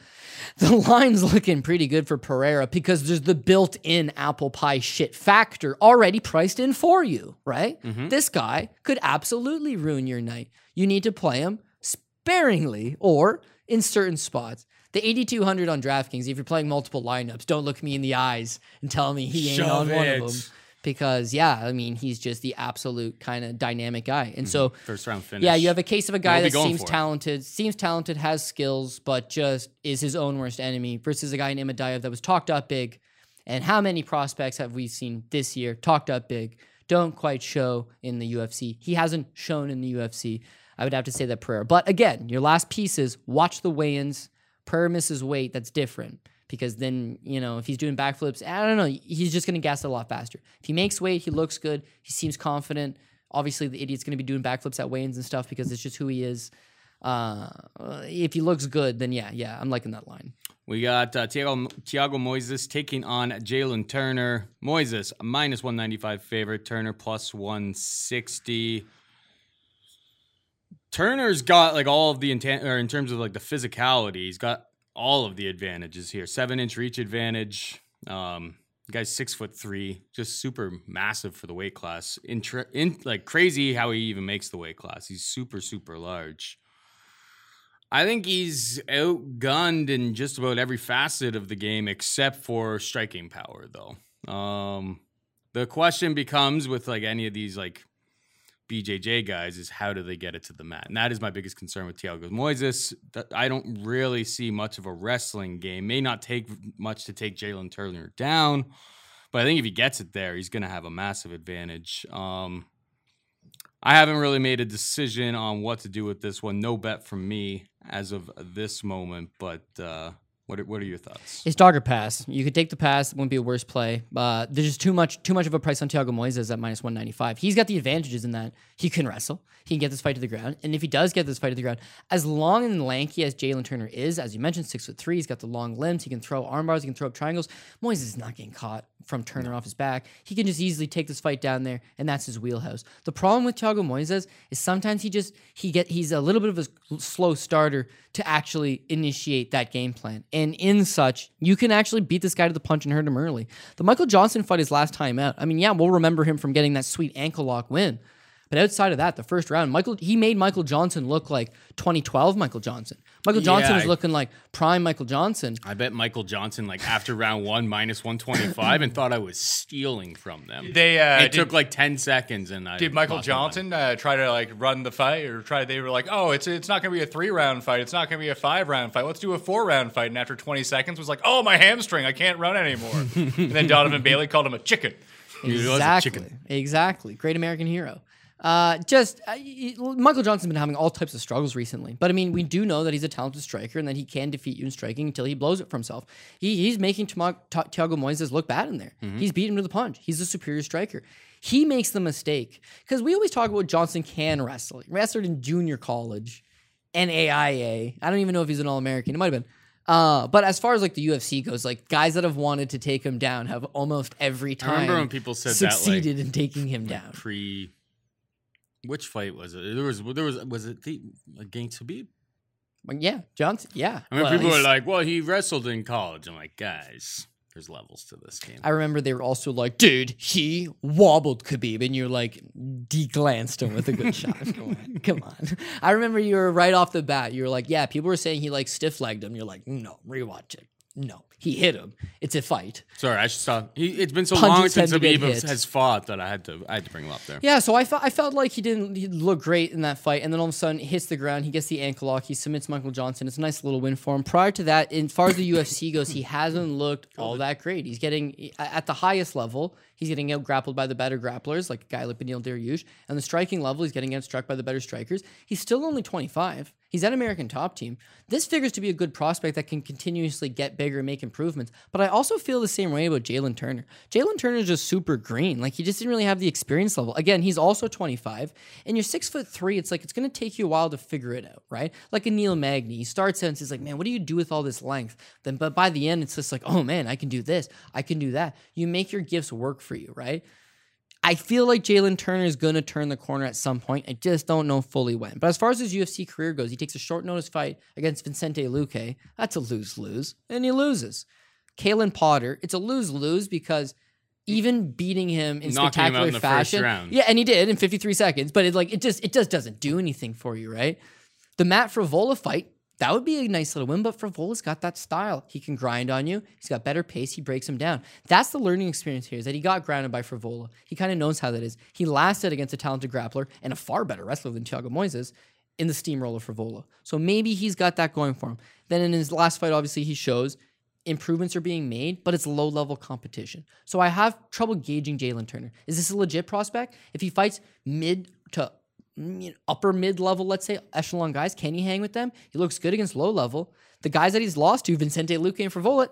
the line's looking pretty good for Pereira because there's the built-in apple pie shit factor already priced in for you, right? Mm-hmm. This guy could absolutely ruin your night. You need to play him sparingly or in certain spots. The 8,200 on DraftKings, if you're playing multiple lineups, don't look me in the eyes and tell me he ain't on one of them. Because, he's just the absolute kind of dynamic guy. And so, first round finish. Yeah, you have a case of a guy that seems talented, has skills, but just is his own worst enemy versus a guy in Imadaev that was talked up big. And how many prospects have we seen this year talked up big? Don't quite show in the UFC. He hasn't shown in the UFC. I would have to say that Pereira. But again, your last piece is watch the weigh-ins. Pereira misses weight, that's different because then, if he's doing backflips, I don't know, he's just going to gas it a lot faster. If he makes weight, he looks good, he seems confident. Obviously, the idiot's going to be doing backflips at weigh-ins and stuff because it's just who he is. If he looks good, then yeah, I'm liking that line. We got Thiago Moises taking on Jalen Turner. Moises, minus 195 favorite, Turner plus 160. Turner's got like all of the intent, or in terms of like the physicality, he's got all of the advantages here. 7-inch reach advantage. The guy's 6'3", just super massive for the weight class. Like crazy how he even makes the weight class. He's super, super large. I think he's outgunned in just about every facet of the game except for striking power, though. The question becomes with like any of these like BJJ guys is how do they get it to the mat? And that is my biggest concern with Thiago Moises. I don't really see much of a wrestling game. May not take much to take Jalen Turner down, but I think if he gets it there, he's going to have a massive advantage. I haven't really made a decision on what to do with this one. No bet from me as of this moment, but what are your thoughts? It's Dogger Pass. You could take the pass. It wouldn't be a worse play. There's just too much of a price on Thiago Moises at -195. He's got the advantages in that he can wrestle. He can get this fight to the ground. And if he does get this fight to the ground, as long and lanky as Jalen Turner is, as you mentioned, 6'3", he's got the long limbs. He can throw arm bars. He can throw up triangles. Moises is not getting caught from Turner off his back. He can just easily take this fight down there, and that's his wheelhouse. The problem with Thiago Moises is sometimes he's a little bit of a slow starter to actually initiate that game plan. And in such, you can actually beat this guy to the punch and hurt him early. The Michael Johnson fight is last time out. I mean, yeah, we'll remember him from getting that sweet ankle lock win. But outside of that, the first round, he made Michael Johnson look like 2012 Michael Johnson. Michael Johnson was looking like prime Michael Johnson. I bet Michael Johnson, like after round one, -125, and thought I was stealing from them. It took like 10 seconds, and I did Michael Johnson try to like run the fight, or they were like, oh, it's not going to be a 3-round fight, it's not going to be a 5-round fight. Let's do a 4-round fight. And after 20 seconds, was like, oh, my hamstring, I can't run anymore. And then Donovan Bailey called him a chicken. Exactly. Great American hero. Michael Johnson's been having all types of struggles recently, but I mean, we do know that he's a talented striker and that he can defeat you in striking until he blows it for himself. He's making Thiago Moises look bad in there. Mm-hmm. He's beating him to the punch. He's a superior striker. He makes the mistake because we always talk about Johnson can wrestle. He wrestled in junior college and AIA. I don't even know if he's an All-American. It might have been. But as far as like the UFC goes, like guys that have wanted to take him down have almost every time. I remember when people said succeeded that, like, in taking him down. Which fight was it? Was it against Habib? Yeah, Johnson. Yeah. I mean, people were like, well, he wrestled in college. I'm like, guys, there's levels to this game. I remember they were also like, dude, he wobbled Khabib, and you're like, de-glanced him with a good shot. Come on. I remember you were right off the bat. You were like, yeah, people were saying he like stiff-legged him. You're like, no, rewatch it. No, he hit him. It's a fight. Sorry, I should stop. It's been so long since Habib has fought that I had to bring him up there. Yeah, so I felt like he look great in that fight, and then all of a sudden hits the ground. He gets the ankle lock. He submits Michael Johnson. It's a nice little win for him. Prior to that, as far as the UFC goes, he hasn't looked all that great. He's getting at the highest level. He's getting out grappled by the better grapplers, like a guy like Benil Dariush, and the striking level, he's getting outstruck by the better strikers. He's still only 25. He's at American Top Team. This figures to be a good prospect that can continuously get bigger and make improvements. But I also feel the same way about Jalen Turner. Jalen Turner is just super green. Like, he just didn't really have the experience level. Again, he's also 25. And you're 6'3". It's like, it's going to take you a while to figure it out, right? Like a Neil Magny. He starts out and says, like, man, what do you do with all this length? But by the end, it's just like, oh, man, I can do this. I can do that. You make your gifts work for you, right? I feel like Jalen Turner is going to turn the corner at some point. I just don't know fully when. But as far as his UFC career goes, he takes a short notice fight against Vicente Luque. That's a lose-lose. And he loses. Kalen Potter, it's a lose-lose because even beating him in spectacular fashion. Knocking him out in the first round. Yeah, and he did in 53 seconds. But it just doesn't do anything for you, right? The Matt Frivola fight, that would be a nice little win, but Frivola's got that style. He can grind on you. He's got better pace. He breaks him down. That's the learning experience here, is that he got grounded by Frivola. He kind of knows how that is. He lasted against a talented grappler and a far better wrestler than Thiago Moises in the steamroller Frivola. So maybe he's got that going for him. Then in his last fight, obviously, he shows improvements are being made, but it's low-level competition. So I have trouble gauging Jalen Turner. Is this a legit prospect? If he fights mid to upper mid-level, let's say, echelon guys, can he hang with them? He looks good against low-level. The guys that he's lost to, Vicente Luque and Frivola,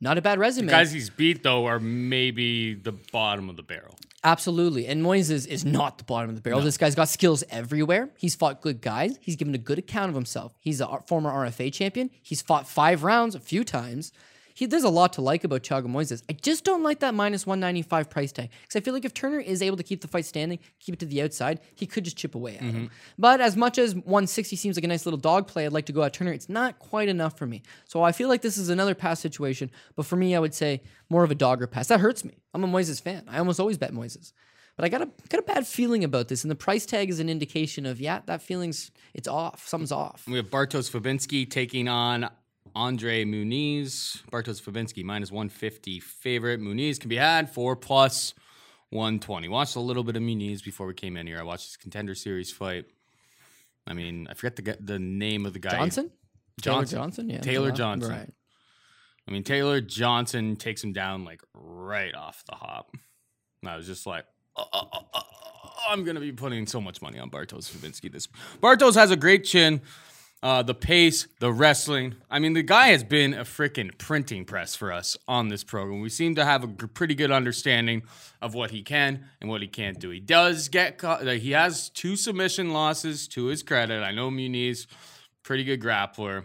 not a bad resume. The guys he's beat, though, are maybe the bottom of the barrel. Absolutely, and Moises is not the bottom of the barrel. No. This guy's got skills everywhere. He's fought good guys. He's given a good account of himself. He's a former RFA champion. He's fought 5 rounds a few times. There's a lot to like about Thiago Moises. I just don't like that -195 price tag, because I feel like if Turner is able to keep the fight standing, keep it to the outside, he could just chip away at him. But as much as 160 seems like a nice little dog play, I'd like to go at Turner. It's not quite enough for me. So I feel like this is another pass situation, but for me, I would say more of a Dogger pass. That hurts me. I'm a Moises fan. I almost always bet Moises. But I got a bad feeling about this, and the price tag is an indication of, yeah, that feeling's, it's off. Something's off. We have Bartosz Fabinski taking on Andre Muniz. Bartosz Fabinski, -150 favorite. Muniz can be had for +120. Watched a little bit of Muniz before we came in here. I watched his Contender Series fight. I mean, I forget the name of the guy. Johnson? Yeah, Taylor Johnson. Right. I mean, Taylor Johnson takes him down, like, right off the hop. And I was just like, I'm going to be putting so much money on Bartosz Fabinski. Bartosz has a great chin, the pace, the wrestling. I mean, the guy has been a freaking printing press for us on this program. We seem to have a pretty good understanding of what he can and what he can't do. He does get caught. He has 2 submission losses to his credit. I know Muniz, pretty good grappler.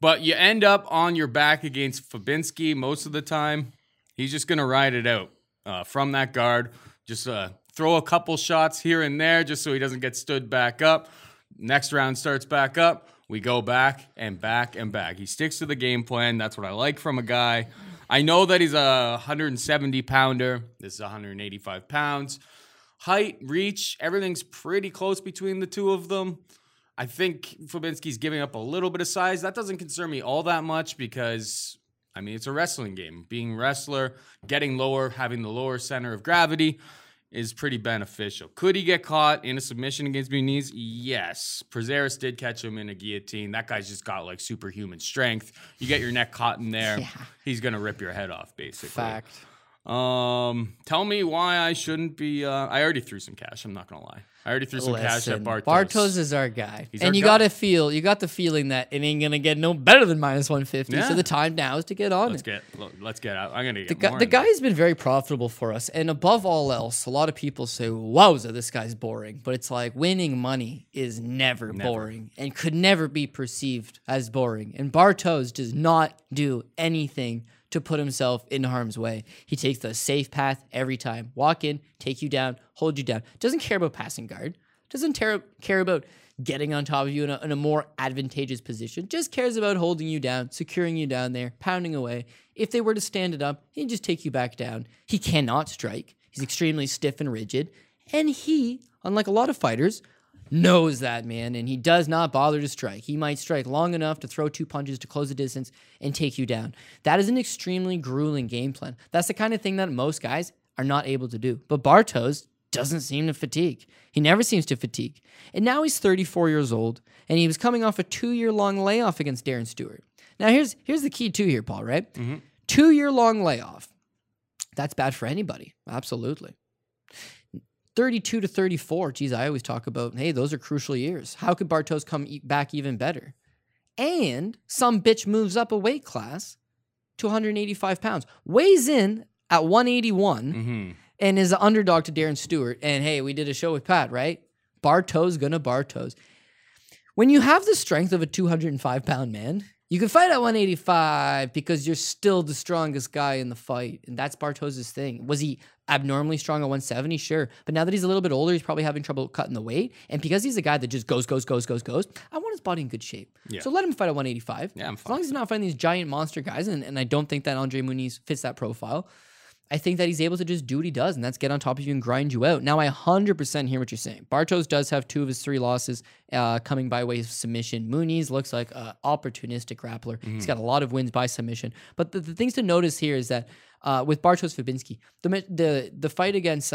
But you end up on your back against Fabinski most of the time. He's just going to ride it out. From that guard, just throw a couple shots here and there just so he doesn't get stood back up. Next round starts back up. We go back and back and back. He sticks to the game plan. That's what I like from a guy. I know that he's a 170-pounder. This is 185 pounds. Height, reach, everything's pretty close between the two of them. I think Fabinski's giving up a little bit of size. That doesn't concern me all that much because, I mean, it's a wrestling game. Being a wrestler, getting lower, having the lower center of gravity is pretty beneficial. Could he get caught in a submission against Muniz? Yes. Prezeris did catch him in a guillotine. That guy's just got, like, superhuman strength. You get your neck caught in there, yeah, he's going to rip your head off, basically. Fact. Tell me why I shouldn't be... I already threw some cash. I'm not going to lie. I already threw some cash at Bartosz. Bartosz is our guy. He's and our you got the feeling that it ain't going to get no better than -150. Yeah. So the time now is to get on Let's get out. I'm going to get more. The guy has been very profitable for us. And above all else, a lot of people say, wowza, this guy's boring. But it's like winning money is never boring and could never be perceived as boring. And Bartosz does not do anything to put himself in harm's way. He takes the safe path every time. Walk in, take you down, hold you down. Doesn't care about passing guard. Doesn't care about getting on top of you in a more advantageous position. Just cares about holding you down, securing you down there, pounding away. If they were to stand it up, he'd just take you back down. He cannot strike. He's extremely stiff and rigid. And he, unlike a lot of fighters, knows that, man, and he does not bother to strike. He might strike long enough to throw 2 punches to close the distance and take you down. That is an extremely grueling game plan. That's the kind of thing that most guys are not able to do. But Bartosz doesn't seem to fatigue. He never seems to fatigue. And now he's 34 years old, and he was coming off a 2-year-long layoff against Darren Stewart. Now, here's the key to here, Paul, right? Mm-hmm. 2-year-long layoff. That's bad for anybody. Absolutely. 32 to 34, geez, I always talk about, hey, those are crucial years. How could Bartosz come back even better? And some bitch moves up a weight class to 185 pounds, weighs in at 181, and is an underdog to Darren Stewart. And hey, we did a show with Pat, right? Bartosz gonna Bartosz. When you have the strength of a 205-pound man, you can fight at 185 because you're still the strongest guy in the fight. And that's Bartosz's thing. Was he abnormally strong at 170? Sure. But now that he's a little bit older, he's probably having trouble cutting the weight. And because he's a guy that just goes, I want his body in good shape. Yeah. So let him fight at 185. Yeah, I'm fine. As long as he's not fighting these giant monster guys, and I don't think that Andre Muniz fits that profile, I think that he's able to just do what he does, and that's get on top of you and grind you out. Now, I 100% hear what you're saying. Bartosz does have 2 of his 3 losses coming by way of submission. Muniz looks like an opportunistic grappler. He's got a lot of wins by submission. But the things to notice here is that with Bartosz Fabinski, the fight against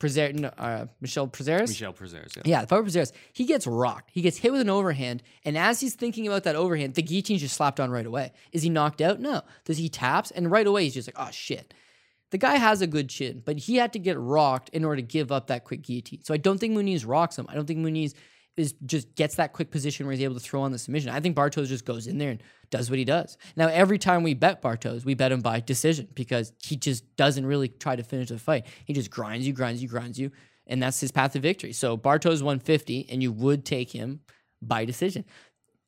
Michel Pereira. Yeah, the fight with Pereira. He gets rocked. He gets hit with an overhand, and as he's thinking about that overhand, the guillotine's just slapped on right away. Is he knocked out? No. Does he taps? And right away, he's just like, oh, shit. The guy has a good chin, but he had to get rocked in order to give up that quick guillotine. So I don't think Muniz rocks him. I don't think Muniz just gets that quick position where he's able to throw on the submission. I think Bartosz just goes in there and does what he does. Now, every time we bet Bartosz, we bet him by decision because he just doesn't really try to finish the fight. He just grinds you, and that's his path to victory. So Bartosz 150, and you would take him by decision.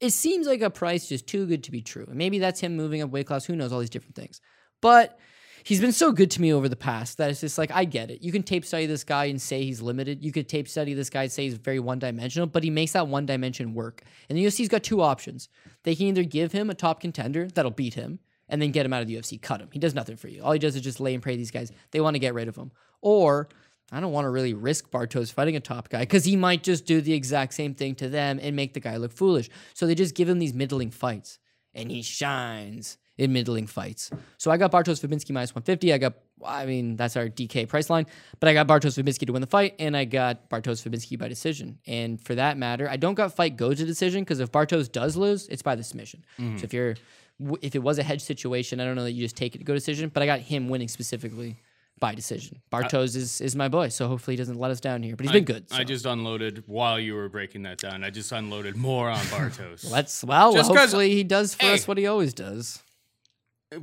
It seems like a price just too good to be true. And maybe that's him moving up weight class. Who knows? All these different things. But he's been so good to me over the past that it's just like, I get it. You can tape study this guy and say he's limited. You could tape study this guy and say he's very one-dimensional, but he makes that one dimension work. And the UFC's got two options. They can either give him a top contender that'll beat him and then get him out of the UFC, cut him. He does nothing for you. All he does is just lay and pray these guys. They want to get rid of him. Or I don't want to really risk Bartosz fighting a top guy because he might just do the exact same thing to them and make the guy look foolish. So they just give him these middling fights, and he shines in middling fights. So I got Bartosz Fabinski -150. That's our DK price line, but I got Bartosz Fabinski to win the fight, and I got Bartosz Fabinski by decision. And for that matter, I don't got fight go to decision because if Bartosz does lose, it's by the submission. Mm. So if it was a hedge situation, I don't know that you just take it to go decision, but I got him winning specifically by decision. Bartosz is my boy, so hopefully he doesn't let us down here. But he's been good. So. I just unloaded while you were breaking that down. I just unloaded more on Bartosz. Hopefully he does for us what he always does.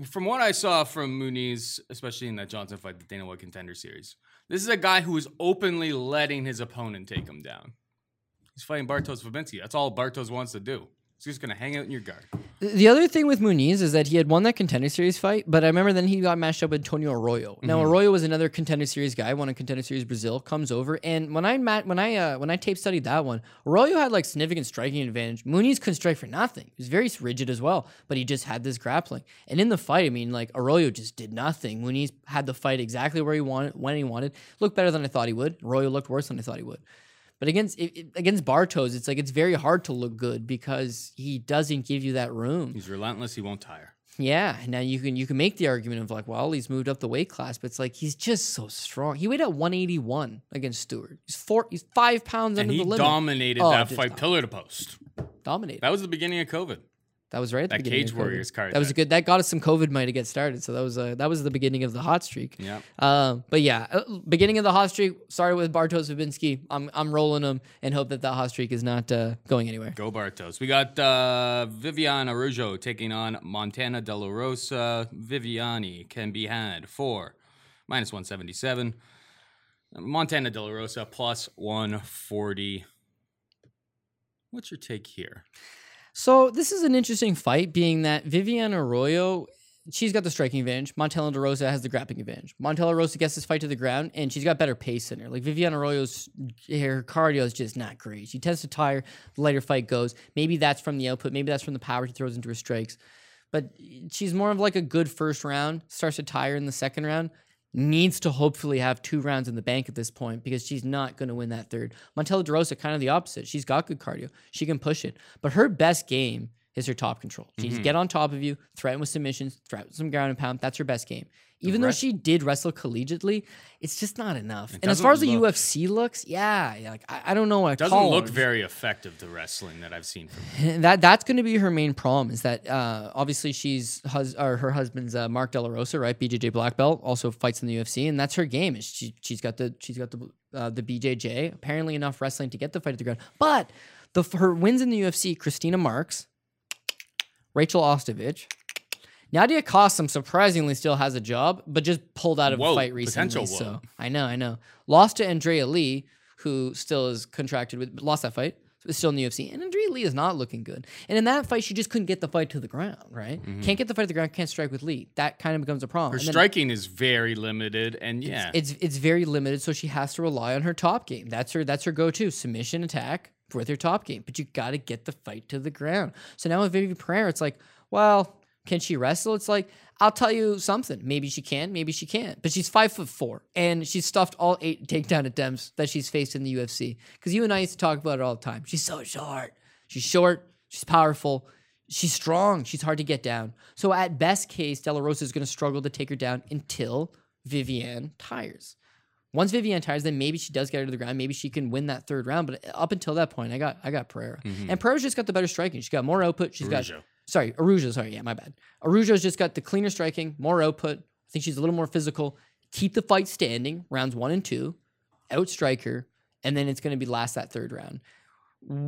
From what I saw from Muniz, especially in that Johnson fight, the Dana White Contender Series, this is a guy who is openly letting his opponent take him down. He's fighting Bartosz Fabinski. That's all Bartosz wants to do. He's just going to hang out in your guard. The other thing with Muniz is that he had won that Contender Series fight, but I remember then he got matched up with Antonio Arroyo. Mm-hmm. Now, Arroyo was another Contender Series guy, won a Contender Series Brazil, comes over, and when I tape studied that one, Arroyo had like significant striking advantage. Muniz couldn't strike for nothing. He was very rigid as well, but he just had this grappling. And in the fight, Arroyo just did nothing. Muniz had the fight exactly where he wanted, when he wanted. Looked better than I thought he would. Arroyo looked worse than I thought he would. But against Bartosz, it's very hard to look good because he doesn't give you that room. He's relentless. He won't tire. Yeah. Now you can make the argument of he's moved up the weight class, but it's like he's just so strong. He weighed at 181 against Stewart. He's 5 pounds under the limit. And he dominated that fight pillar to post. Dominated. That was the beginning of COVID. That was right at the beginning. That Cage Warriors card. That was good. That got us some COVID money to get started. So that was the beginning of the hot streak. Yeah. Beginning of the hot streak started with Bartosz Fabinski. I'm rolling him and hope that hot streak is not going anywhere. Go Bartosz. We got Viviane Araujo taking on Montana De La Rosa. Viviane can be had for -177. Montana De La Rosa +140. What's your take here? So this is an interesting fight, being that Viviane Araujo, she's got the striking advantage. Montana De Rosa has the grappling advantage. Montana De Rosa gets this fight to the ground, and she's got better pace in her. Viviane Arroyo's her cardio is just not great. She tends to tire. The lighter fight goes. Maybe that's from the output. Maybe that's from the power she throws into her strikes. But she's more of a good first round. Starts to tire in the second round. Needs to hopefully have 2 rounds in the bank at this point because she's not going to win that third. Montana De Rosa, kind of the opposite. She's got good cardio. She can push it. But her best game is her top control. She's get on top of you, threaten with submissions, threaten with some ground and pound. That's her best game. Even though she did wrestle collegiately, it's just not enough. And as far as the UFC looks, I don't know what I call it. Doesn't look very effective, the wrestling that I've seen from her. That's going to be her main problem is that obviously her husband's Mark De La Rosa, right? BJJ black belt, also fights in the UFC, and that's her game. Is she's got the BJJ, apparently enough wrestling to get the fight at the ground. But her wins in the UFC, Christina Marks, Rachel Ostovich. Nadia Cossum surprisingly still has a job, but just pulled out of a fight recently. So I know. Lost to Andrea Lee, who still is contracted with, lost that fight, is still in the UFC. And Andrea Lee is not looking good. And in that fight, she just couldn't get the fight to the ground, right? Mm-hmm. Can't get the fight to the ground, can't strike with Lee. That kind of becomes a problem. Her striking is very limited, and It's very limited, so she has to rely on her top game. That's her go-to, submission attack with her top game. But you got to get the fight to the ground. So now with Viviane Pereira, it's like, well, can she wrestle? It's like, I'll tell you something. Maybe she can, maybe she can't. But she's 5'4", and she's stuffed all 8 takedown attempts that she's faced in the UFC. Because you and I used to talk about it all the time. She's so short. She's short. She's powerful. She's strong. She's hard to get down. So at best case, De La Rosa is going to struggle to take her down until Viviane tires. Once Viviane tires, then maybe she does get her to the ground. Maybe she can win that third round. But up until that point, I got Pereira. Mm-hmm. And Pereira's just got the better striking. She's got more output. Araujo's just got the cleaner striking, more output. I think she's a little more physical. Keep the fight standing, rounds 1 and 2, outstrike her, and then it's going to be that third round.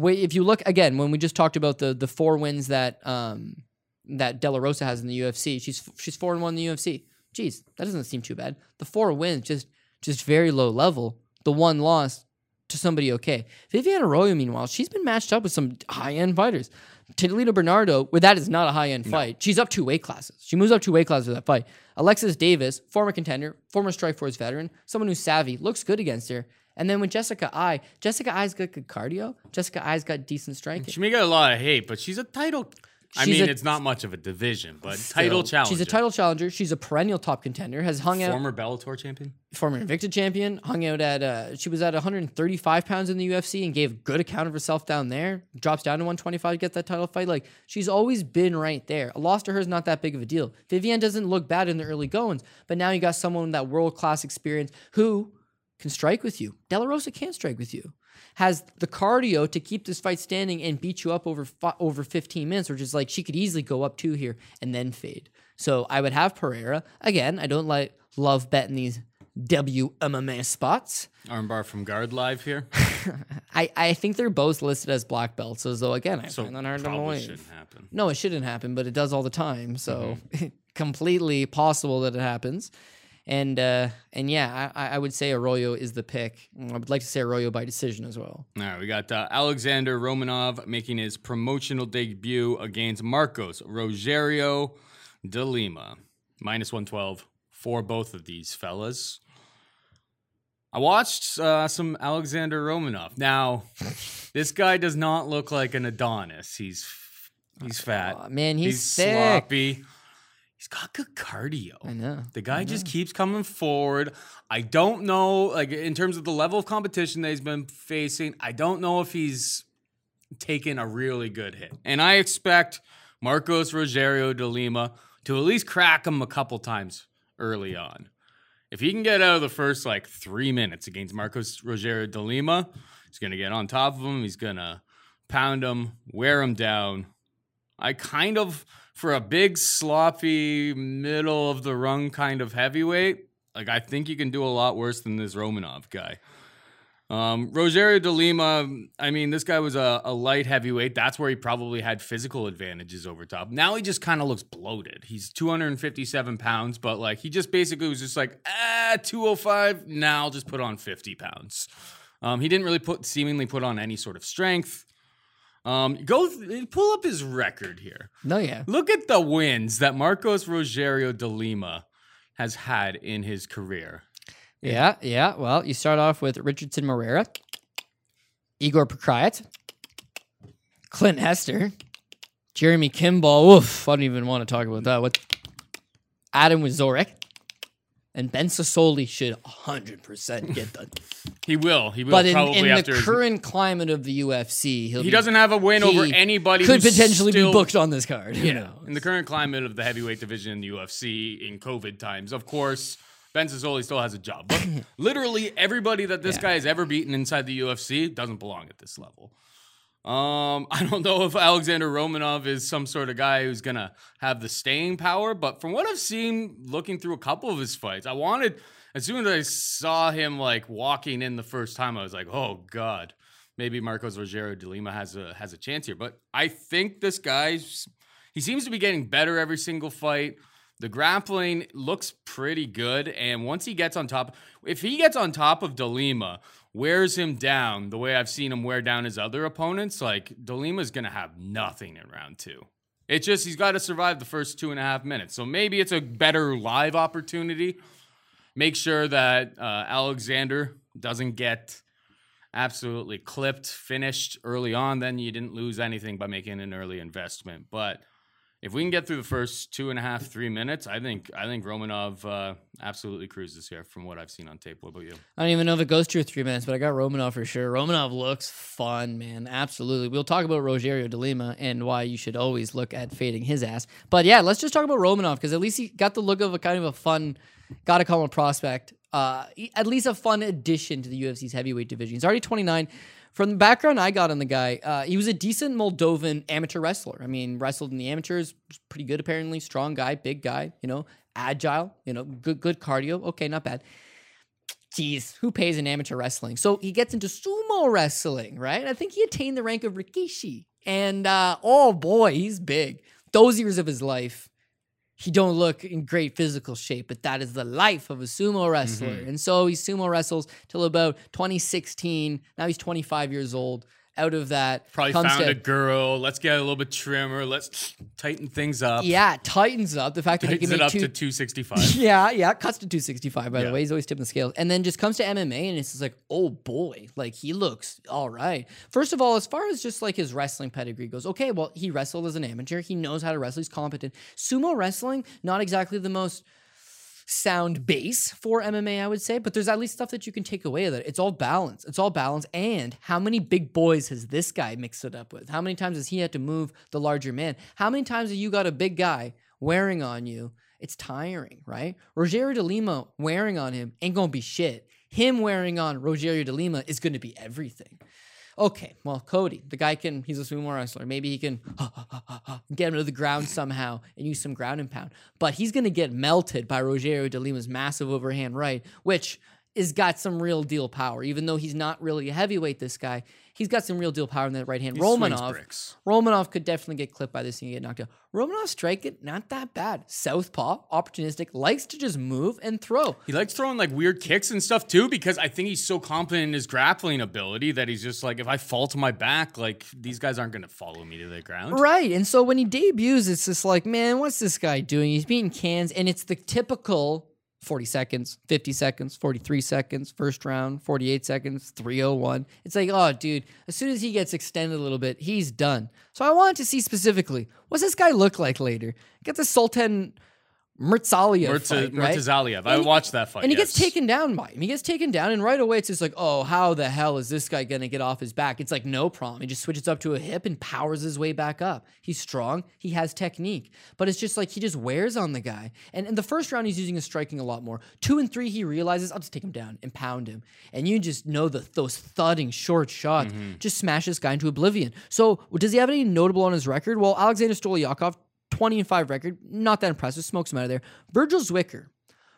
If you look, again, when we just talked about the 4 wins that De La Rosa has in the UFC, she's 4-1 in the UFC. Jeez, that doesn't seem too bad. The 4 wins, just very low level. The 1 loss, to somebody okay. Viviane Araujo, meanwhile, she's been matched up with some high-end fighters. Toledo Bernardo, where that is not a high-end fight. She's up two weight classes. She moves up two weight classes with that fight. Alexis Davis, former contender, former Strikeforce veteran, someone who's savvy, looks good against her. And then with Jessica Ai's got good cardio. Jessica Ai's got decent striking. She may get a lot of hate, but she's a title. It's not much of a division, but still, title challenger. She's a title challenger. She's a perennial top contender. Has hung out. Former Bellator champion. Former Invicta champion. Hung out at, she was at 135 pounds in the UFC and gave good account of herself down there. Drops down to 125 to get that title fight. Like, she's always been right there. A loss to her is not that big of a deal. Viviane doesn't look bad in the early goings, but now you got someone with that world-class experience who can strike with you. De La Rosa can strike with you. Has the cardio to keep this fight standing and beat you up over 15 minutes, which is like she could easily go up two here and then fade. So I would have Pereira. Again, I don't love betting these WMMA spots. Armbar from Guard Live here. I think they're both listed as black belts, so again, I find that hard to believe. Shouldn't happen. No, it shouldn't happen, but it does all the time, so completely possible that it happens. And yeah, I would say Arroyo is the pick. I would like to say Arroyo by decision as well. All right, we got Alexander Romanov making his promotional debut against Marcos Rogerio de Lima. Minus 112 for both of these fellas. I watched some Alexander Romanov. Now, this guy does not look like an Adonis. He's fat. Oh, man, he's thick. Sloppy. He's got good cardio. I know. The guy just keeps coming forward. I don't know, like, in terms of the level of competition that he's been facing, I don't know if he's taken a really good hit. And I expect Marcos Rogerio de Lima to at least crack him a couple times early on. If he can get out of the first, 3 minutes against Marcos Rogerio de Lima, he's going to get on top of him. He's going to pound him, wear him down. I kind of... For a big, sloppy, middle-of-the-rung kind of heavyweight, I think you can do a lot worse than this Romanov guy. Rogerio de Lima, I mean, this guy was a light heavyweight. That's where he probably had physical advantages over top. Now he just kind of looks bloated. He's 257 pounds, but, he just basically was just 205, I'll just put on 50 pounds. He didn't really seemingly put on any sort of strength. Pull up his record here. No, yeah. Look at the wins that Marcos Rogerio de Lima has had in his career. Yeah. Well, you start off with Richardson Moreira, Igor Pekrayat, Clint Hester, Jeremy Kimball. Oof, I don't even want to talk about that. What? Adam Wazorek. And Ben Sosoli should 100% get done. He will. He will. But in the current climate of the UFC, he doesn't have a win over anybody. Could potentially be booked on this card. Yeah. You know. In the current climate of the heavyweight division in the UFC in COVID times, of course, Ben Sosoli still has a job. But literally everybody that this guy has ever beaten inside the UFC doesn't belong at this level. I don't know if Alexander Romanov is some sort of guy who's going to have the staying power, but from what I've seen looking through a couple of his fights, as soon as I saw him walking in the first time, I was like, oh God, maybe Marcos Rogerio de Lima has a chance here. But I think this guy's, he seems to be getting better every single fight. The grappling looks pretty good. And once he gets on top, if he gets on top of de Lima, wears him down the way I've seen him wear down his other opponents, de Lima's going to have nothing in round two. It's just he's got to survive the first 2.5 minutes. So maybe it's a better live opportunity. Make sure that Alexander doesn't get absolutely clipped, finished early on. Then you didn't lose anything by making an early investment. But if we can get through the first 2.5, 3 minutes, I think Romanov absolutely cruises here from what I've seen on tape. What about you? I don't even know if it goes through 3 minutes, but I got Romanov for sure. Romanov looks fun, man. Absolutely. We'll talk about Rogerio de Lima and why you should always look at fading his ass. But yeah, let's just talk about Romanov because at least he got the look of a kind of a fun, gotta call him a prospect, at least a fun addition to the UFC's heavyweight division. He's already 29. From the background I got on the guy, he was a decent Moldovan amateur wrestler. I mean, wrestled in the amateurs, was pretty good apparently. Strong guy, big guy, agile, good cardio. Okay, not bad. Jeez, who pays in amateur wrestling? So he gets into sumo wrestling, right? I think he attained the rank of Rikishi. And oh boy, he's big. Those years of his life, he don't look in great physical shape, but that is the life of a sumo wrestler. Mm-hmm. And so he sumo wrestles till about 2016. Now he's 25 years old. Out of that, probably found a girl. Let's get a little bit trimmer. Let's tighten things up. Yeah, tightens up. The fact that he can make it up to 265. Yeah, cuts to 265. By the way, he's always tipping the scales, and then just comes to MMA, and it's just like, oh boy, like he looks all right. First of all, as far as just like his wrestling pedigree goes, okay, well he wrestled as an amateur. He knows how to wrestle. He's competent. Sumo wrestling, not exactly the most sound base for MMA, I would say, but there's at least stuff that you can take away of that. It's all balance. It's all balance. And how many big boys has this guy mixed it up with? How many times has he had to move the larger man? How many times have you got a big guy wearing on you? It's tiring, right? Rogerio de Lima wearing on him ain't gonna be shit. Him wearing on Rogerio de Lima is gonna be everything. Okay, well, Cody, the guy can, he's a sumo wrestler. Maybe he can get him to the ground somehow and use some ground and pound. But he's going to get melted by Rogerio de Lima's massive overhand right, which has got some real deal power. Even though he's not really a heavyweight, this guy, he's got some real deal power in that right hand. Romanov could definitely get clipped by this thing and get knocked out. Romanov's striking, not that bad. Southpaw, opportunistic, likes to just move and throw. He likes throwing like weird kicks and stuff too, because I think he's so confident in his grappling ability that he's just like, if I fall to my back, like these guys aren't going to follow me to the ground. Right. And so when he debuts, it's just like, man, what's this guy doing? He's beating cans, and it's the typical 40 seconds, 50 seconds, 43 seconds, first round, 48 seconds, 301. It's like, oh, dude, as soon as he gets extended a little bit, he's done. So I wanted to see specifically, what's this guy look like later? Get the Sultan Murtazaliev fight, right? Murtazaliev. I watched that fight, and he gets taken down by him. He gets taken down, and right away it's just like, oh, how the hell is this guy going to get off his back? It's like, no problem. He just switches up to a hip and powers his way back up. He's strong. He has technique. But it's just like he just wears on the guy. And in the first round, he's using his striking a lot more. 2 and 3, he realizes, I'll just take him down and pound him. And you just know those thudding short shots just smash this guy into oblivion. So does he have any notable on his record? Well, Alexander Stoliakov, 20-5 record, not that impressive, smokes him out of there. Virgil Zwicker,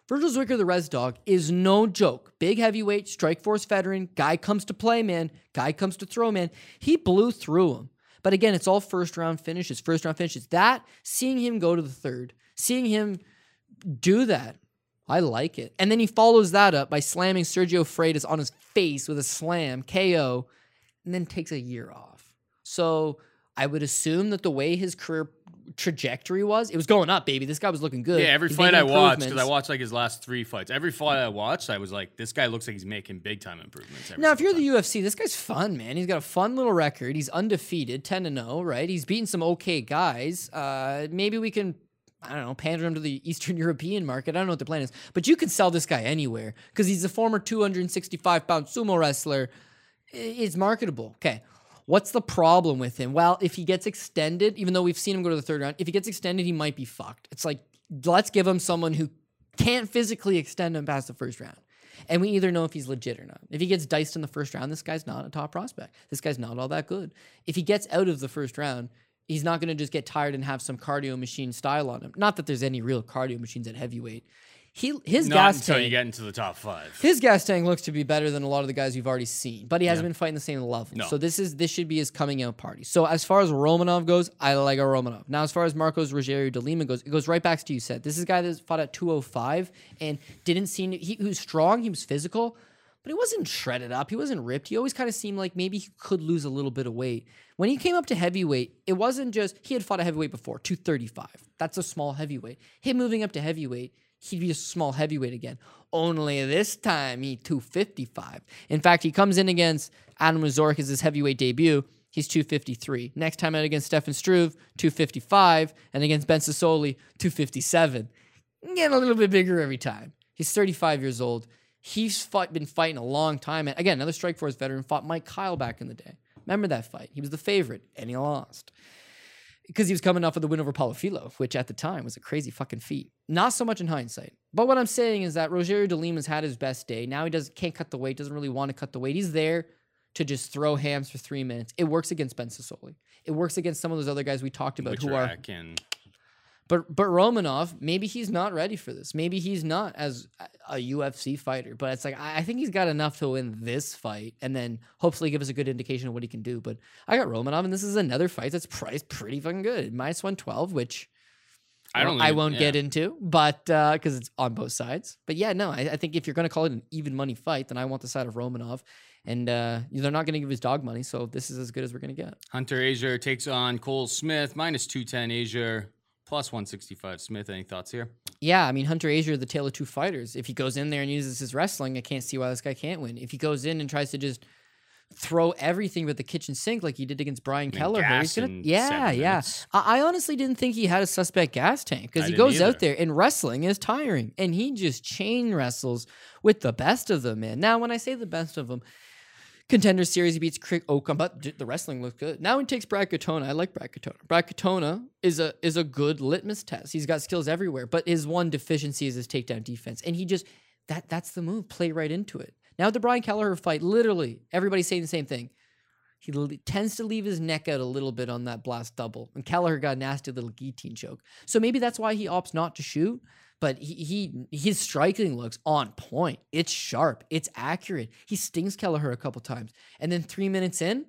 the Res Dog, is no joke. Big heavyweight, strike force veteran, guy comes to play, man. Guy comes to throw, man. He blew through him. But again, it's all first round finishes. That, seeing him go to the third, seeing him do that, I like it. And then he follows that up by slamming Sergio Freitas on his face with a slam, KO, and then takes a year off. So I would assume that the way his career trajectory was, it was going up, baby. This guy was looking good. Yeah, every fight I watched, because I watched like his last 3 fights, every fight I watched, I was like, this guy looks like he's making big time improvements. Now, if you're the UFC, this guy's fun, man. He's got a fun little record. He's undefeated, 10-0, right? He's beaten some okay guys. Maybe we can, I don't know, pander him to the Eastern European market. I don't know what the plan is, but you can sell this guy anywhere because he's a former 265-pound sumo wrestler. It's marketable. Okay. What's the problem with him? Well, if he gets extended, even though we've seen him go to the third round, if he gets extended, he might be fucked. It's like, let's give him someone who can't physically extend him past the first round. And we either know if he's legit or not. If he gets diced in the first round, this guy's not a top prospect. This guy's not all that good. If he gets out of the first round, he's not going to just get tired and have some cardio machine style on him. Not that there's any real cardio machines at heavyweight. Not until you get into the top 5. His gas tank looks to be better than a lot of the guys we've already seen, but he hasn't been fighting the same level. No. So this should be his coming out party. So as far as Romanov goes, I like a Romanov. Now as far as Marcos Rogerio de Lima goes, it goes right back to you said. This is a guy that fought at 205 and didn't seem he was strong, he was physical, but he wasn't shredded up. He wasn't ripped. He always kind of seemed like maybe he could lose a little bit of weight. When he came up to heavyweight, it wasn't just he had fought a heavyweight before, 235. That's a small heavyweight. Him moving up to heavyweight, he'd be a small heavyweight again. Only this time, he 255. In fact, he comes in against Adam Mazurek as his heavyweight debut. He's 253. Next time out against Stefan Struve, 255. And against Ben Sosoli, 257. Getting a little bit bigger every time. He's 35 years old. He's been fighting a long time. And again, another Strikeforce veteran, fought Mike Kyle back in the day. Remember that fight? He was the favorite, and he lost. Because he was coming off of the win over Palafilo, which at the time was a crazy fucking feat. Not so much in hindsight. But what I'm saying is that Rogerio de Lima's had his best day. Now he can't cut the weight, doesn't really want to cut the weight. He's there to just throw hams for 3 minutes. It works against Ben Sosoli. It works against some of those other guys we talked about But Romanov, maybe he's not ready for this. Maybe he's not as a UFC fighter. But it's like, I think he's got enough to win this fight and then hopefully give us a good indication of what he can do. But I got Romanov, and this is another fight that's priced pretty fucking good. -112, which I won't get into, but because it's on both sides. But yeah, no, I think if you're going to call it an even money fight, then I want the side of Romanov. And they're not going to give his dog money, so this is as good as we're going to get. Hunter Azier takes on Cole Smith, minus 210 Azier, plus 165 Smith. Any thoughts here? Yeah, I mean, Hunter Azier, the tale of two fighters. If he goes in there and uses his wrestling, I can't see why this guy can't win. If he goes in and tries to just throw everything but the kitchen sink like he did against Brian Kelleher, he's gonna, yeah. I honestly didn't think he had a suspect gas tank because he goes out there and wrestling is tiring, and he just chain wrestles with the best of them, man. Now, when I say the best of them, Contender Series, he beats Crick Okum, but the wrestling looks good. Now he takes Brad Katona. I like Brad Katona. Brad Katona is a good litmus test. He's got skills everywhere, but his one deficiency is his takedown defense, and he just that's the move. Play right into it. Now the Brian Kelleher fight, literally everybody's saying the same thing. He tends to leave his neck out a little bit on that blast double, and Kelleher got a nasty little guillotine choke. So maybe that's why he opts not to shoot. But his striking looks on point. It's sharp. It's accurate. He stings Kelleher a couple times. And then 3 minutes in,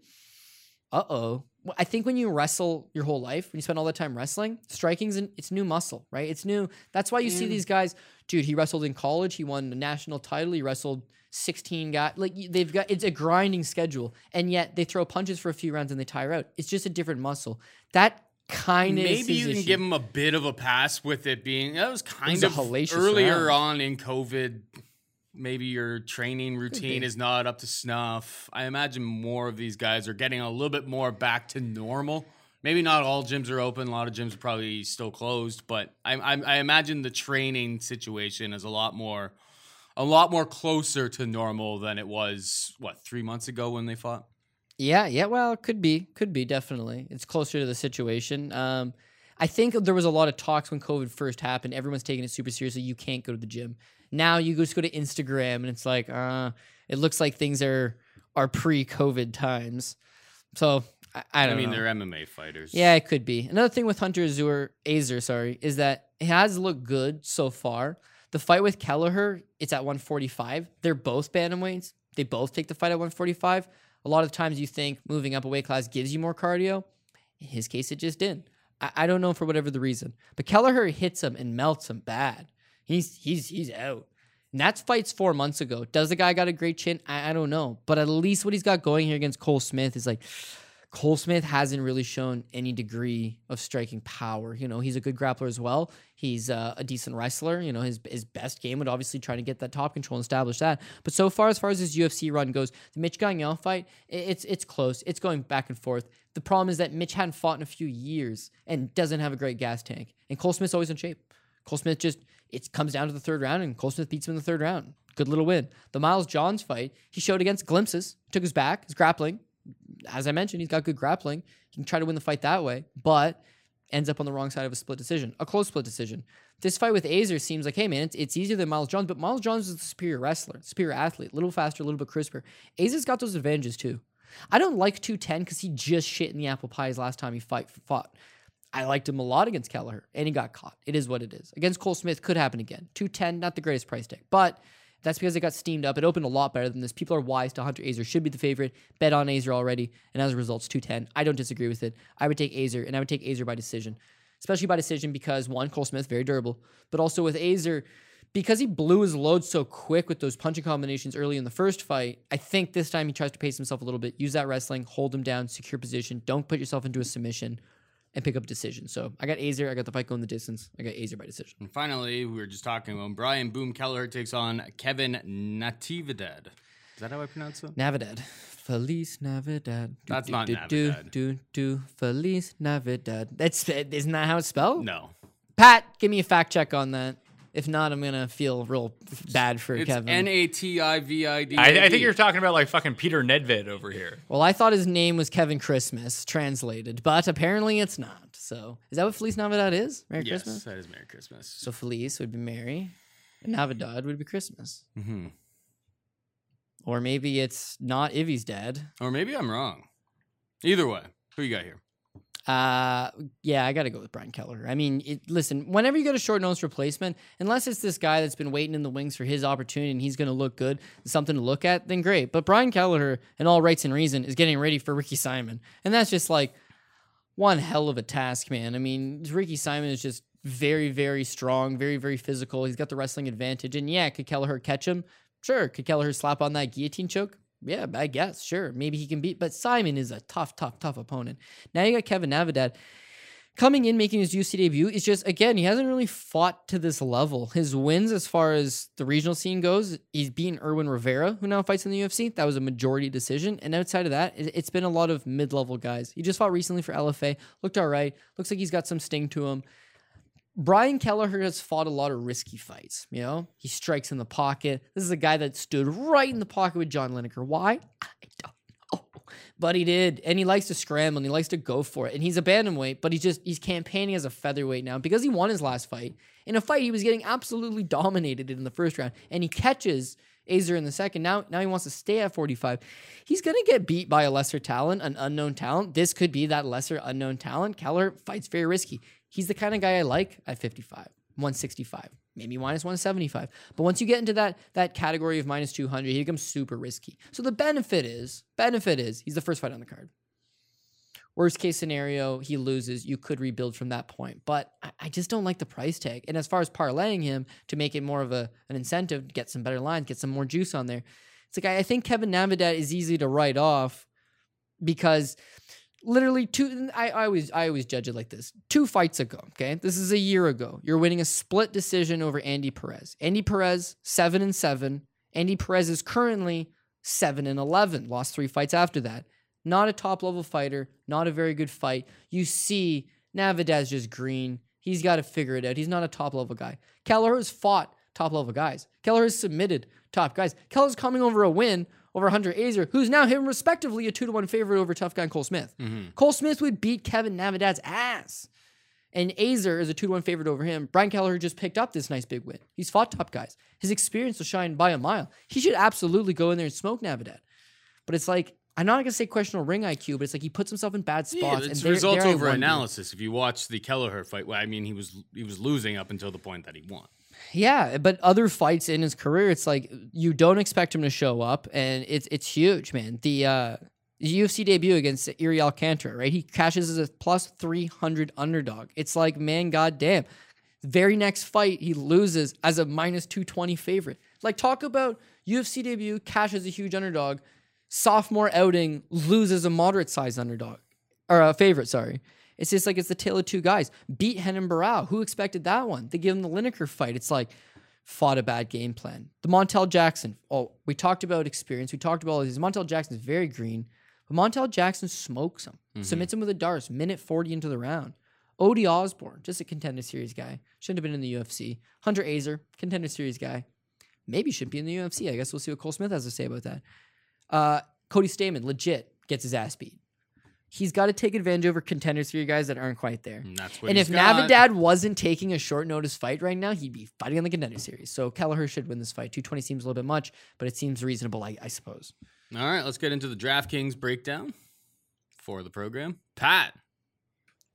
I think when you wrestle your whole life, when you spend all that time wrestling, striking's it's new muscle, right? It's new. That's why you see these guys, dude, he wrestled in college. He won the national title. He wrestled 16 guys. Like they've got, it's a grinding schedule. And yet they throw punches for a few rounds and they tire out. It's just a different muscle. That kind of maybe you can give him a bit of a pass with it being that was kind of earlier on in COVID. Maybe your training routine is not up to snuff. I imagine more of these guys are getting a little bit more back to normal. Maybe not all gyms are open. A lot of gyms are probably still closed, but I imagine the training situation is a lot more closer to normal than it was 3 months ago when they fought. Yeah, well, it could be, definitely. It's closer to the situation. I think there was a lot of talks when COVID first happened. Everyone's taking it super seriously. You can't go to the gym. Now you just go to Instagram, and it's like, it looks like things are pre-COVID times. So, I mean, they're MMA fighters. Yeah, it could be. Another thing with Hunter Azier, is that he has looked good so far. The fight with Kelleher, it's at 145. They're both bantamweights. They both take the fight at 145. A lot of times you think moving up a weight class gives you more cardio. In his case, it just didn't. I don't know for whatever the reason. But Kelleher hits him and melts him bad. He's out. And that fight's 4 months ago. Does the guy got a great chin? I don't know. But at least what he's got going here against Cole Smith is like, Cole Smith hasn't really shown any degree of striking power. You know, he's a good grappler as well. He's a decent wrestler. You know, his best game would obviously try to get that top control and establish that. But so far, as far as his UFC run goes, the Mitch Gagnon fight, it's close. It's going back and forth. The problem is that Mitch hadn't fought in a few years and doesn't have a great gas tank. And Cole Smith's always in shape. Cole Smith it comes down to the third round, and Cole Smith beats him in the third round. Good little win. The Miles Johns fight, he showed against glimpses, took his back, his grappling. As I mentioned, he's got good grappling. He can try to win the fight that way, but ends up on the wrong side of a close split decision. This fight with Azier seems like, hey, man, it's easier than Miles Johns, but Miles Johns is the superior wrestler, superior athlete, a little faster, a little bit crisper. Azer's got those advantages too. I don't like 210 because he just shit in the apple pies last time he fought. I liked him a lot against Kelleher, and he got caught. It is what it is. Against Cole Smith, could happen again. 210, not the greatest price tag, but that's because it got steamed up. It opened a lot better than this. People are wise to Hunter Azier. Should be the favorite. Bet on Azier already. And as a result, it's 210. I don't disagree with it. I would take Azier, and I would take Azier by decision. Especially by decision because, one, Cole Smith, very durable. But also with Azier, because he blew his load so quick with those punching combinations early in the first fight, I think this time he tries to pace himself a little bit. Use that wrestling. Hold him down. Secure position. Don't put yourself into a submission. And pick up a decision. So I got Azier. I got the fight going the distance. I got Azier by decision. And finally, we were just talking about Brian Boom Kelleher takes on Kevin Natividad. Is that how I pronounce it? Navidad. Feliz Navidad. That's not Navidad. Feliz Navidad. Isn't that how it's spelled? No. Pat, give me a fact check on that. If not, I'm going to feel real bad for Kevin. Natividad. I think you're talking about like fucking Peter Nedved over here. Well, I thought his name was Kevin Christmas, translated, but apparently it's not. So is that what Feliz Navidad is? Merry Christmas? Yes, that is Merry Christmas. So Feliz would be Merry, and Navidad would be Christmas. Mm-hmm. Or maybe it's not Ivy's dad. Or maybe I'm wrong. Either way, who you got here? I got to go with Brian Kelleher. I mean, listen, whenever you get a short nose replacement, unless it's this guy that's been waiting in the wings for his opportunity and he's going to look good, something to look at, then great. But Brian Kelleher, in all rights and reason, is getting ready for Ricky Simon. And that's just like one hell of a task, man. I mean, Ricky Simon is just very, very strong, very, very physical. He's got the wrestling advantage. And yeah, could Kelleher catch him? Sure. Could Kelleher slap on that guillotine choke? Yeah, I guess. Sure. Maybe he can beat. But Simon is a tough, tough, tough opponent. Now you got Kevin Navidad coming in, making his UFC debut. It's just, again, he hasn't really fought to this level. His wins, as far as the regional scene goes, he's beaten Erwin Rivera, who now fights in the UFC. That was a majority decision. And outside of that, it's been a lot of mid-level guys. He just fought recently for LFA. Looked all right. Looks like he's got some sting to him. Brian Kelleher has fought a lot of risky fights. You know, he strikes in the pocket. This is a guy that stood right in the pocket with John Lineker. Why? I don't. But he did, and he likes to scramble, and he likes to go for it, and he's a bantamweight, but he's campaigning as a featherweight now because he won his last fight. In a fight, he was getting absolutely dominated in the first round, and he catches Azer in the second. Now he wants to stay at 45. He's going to get beat by a lesser talent, an unknown talent. This could be that lesser unknown talent. Kelleher fights very risky. He's the kind of guy I like at 55, 165. Maybe minus 175. But once you get into that category of minus 200, he becomes super risky. So the benefit is, he's the first fight on the card. Worst case scenario, he loses. You could rebuild from that point. But I just don't like the price tag. And as far as parlaying him to make it more of an incentive, get some better lines, get some more juice on there. It's like, I think Kevin Navidad is easy to write off because... literally I always judge it like this. 2 fights ago, okay? This is a year ago. You're winning a split decision over Andy Perez. Andy Perez, 7-7. Andy Perez is currently 7-11. Lost 3 fights after that. Not a top-level fighter. Not a very good fight. You see Navidad's just green. He's got to figure it out. He's not a top-level guy. Kelleher's fought top-level guys. Kelleher's submitted top guys. Kelleher's coming over a win over Hunter Azer, who's now him respectively a 2-1 favorite over tough guy and Cole Smith. Mm-hmm. Cole Smith would beat Kevin Navidad's ass. And Azer is a 2-1 favorite over him. Brian Kelleher just picked up this nice big win. He's fought top guys. His experience will shine by a mile. He should absolutely go in there and smoke Navidad. But it's like, I'm not going to say questionable ring IQ, but it's like he puts himself in bad spots. Yeah, it's results over analysis. If you watch the Kelleher fight, well, I mean, he was losing up until the point that he won. Yeah, but other fights in his career, it's like you don't expect him to show up, and it's huge, man. The UFC debut against Iri Alcantara, right? He cashes as a plus 300 underdog. It's like, man, goddamn. Very next fight, he loses as a minus 220 favorite. Like, talk about UFC debut, cashes a huge underdog, sophomore outing, loses a moderate-sized underdog, or a favorite, sorry. It's just like it's the tale of two guys. Beat Henan Barrow. Who expected that one? They give him the Lineker fight. It's like, fought a bad game plan. The Montel Jackson. Oh, we talked about experience. We talked about all these. Montel Jackson's very green. But Montel Jackson smokes him. Mm-hmm. Submits him with a Darce. Minute 40 into the round. Odie Osborne. Just a contender series guy. Shouldn't have been in the UFC. Hunter Azer. Contender series guy. Maybe should be in the UFC. I guess we'll see what Cole Smith has to say about that. Cody Stamann. Legit. Gets his ass beat. He's got to take advantage over contenders for you guys that aren't quite there. And if Navidad wasn't taking a short notice fight right now, he'd be fighting on the contender series. So Kelleher should win this fight. 220 seems a little bit much, but it seems reasonable, I suppose. All right, let's get into the DraftKings breakdown for the program. Pat.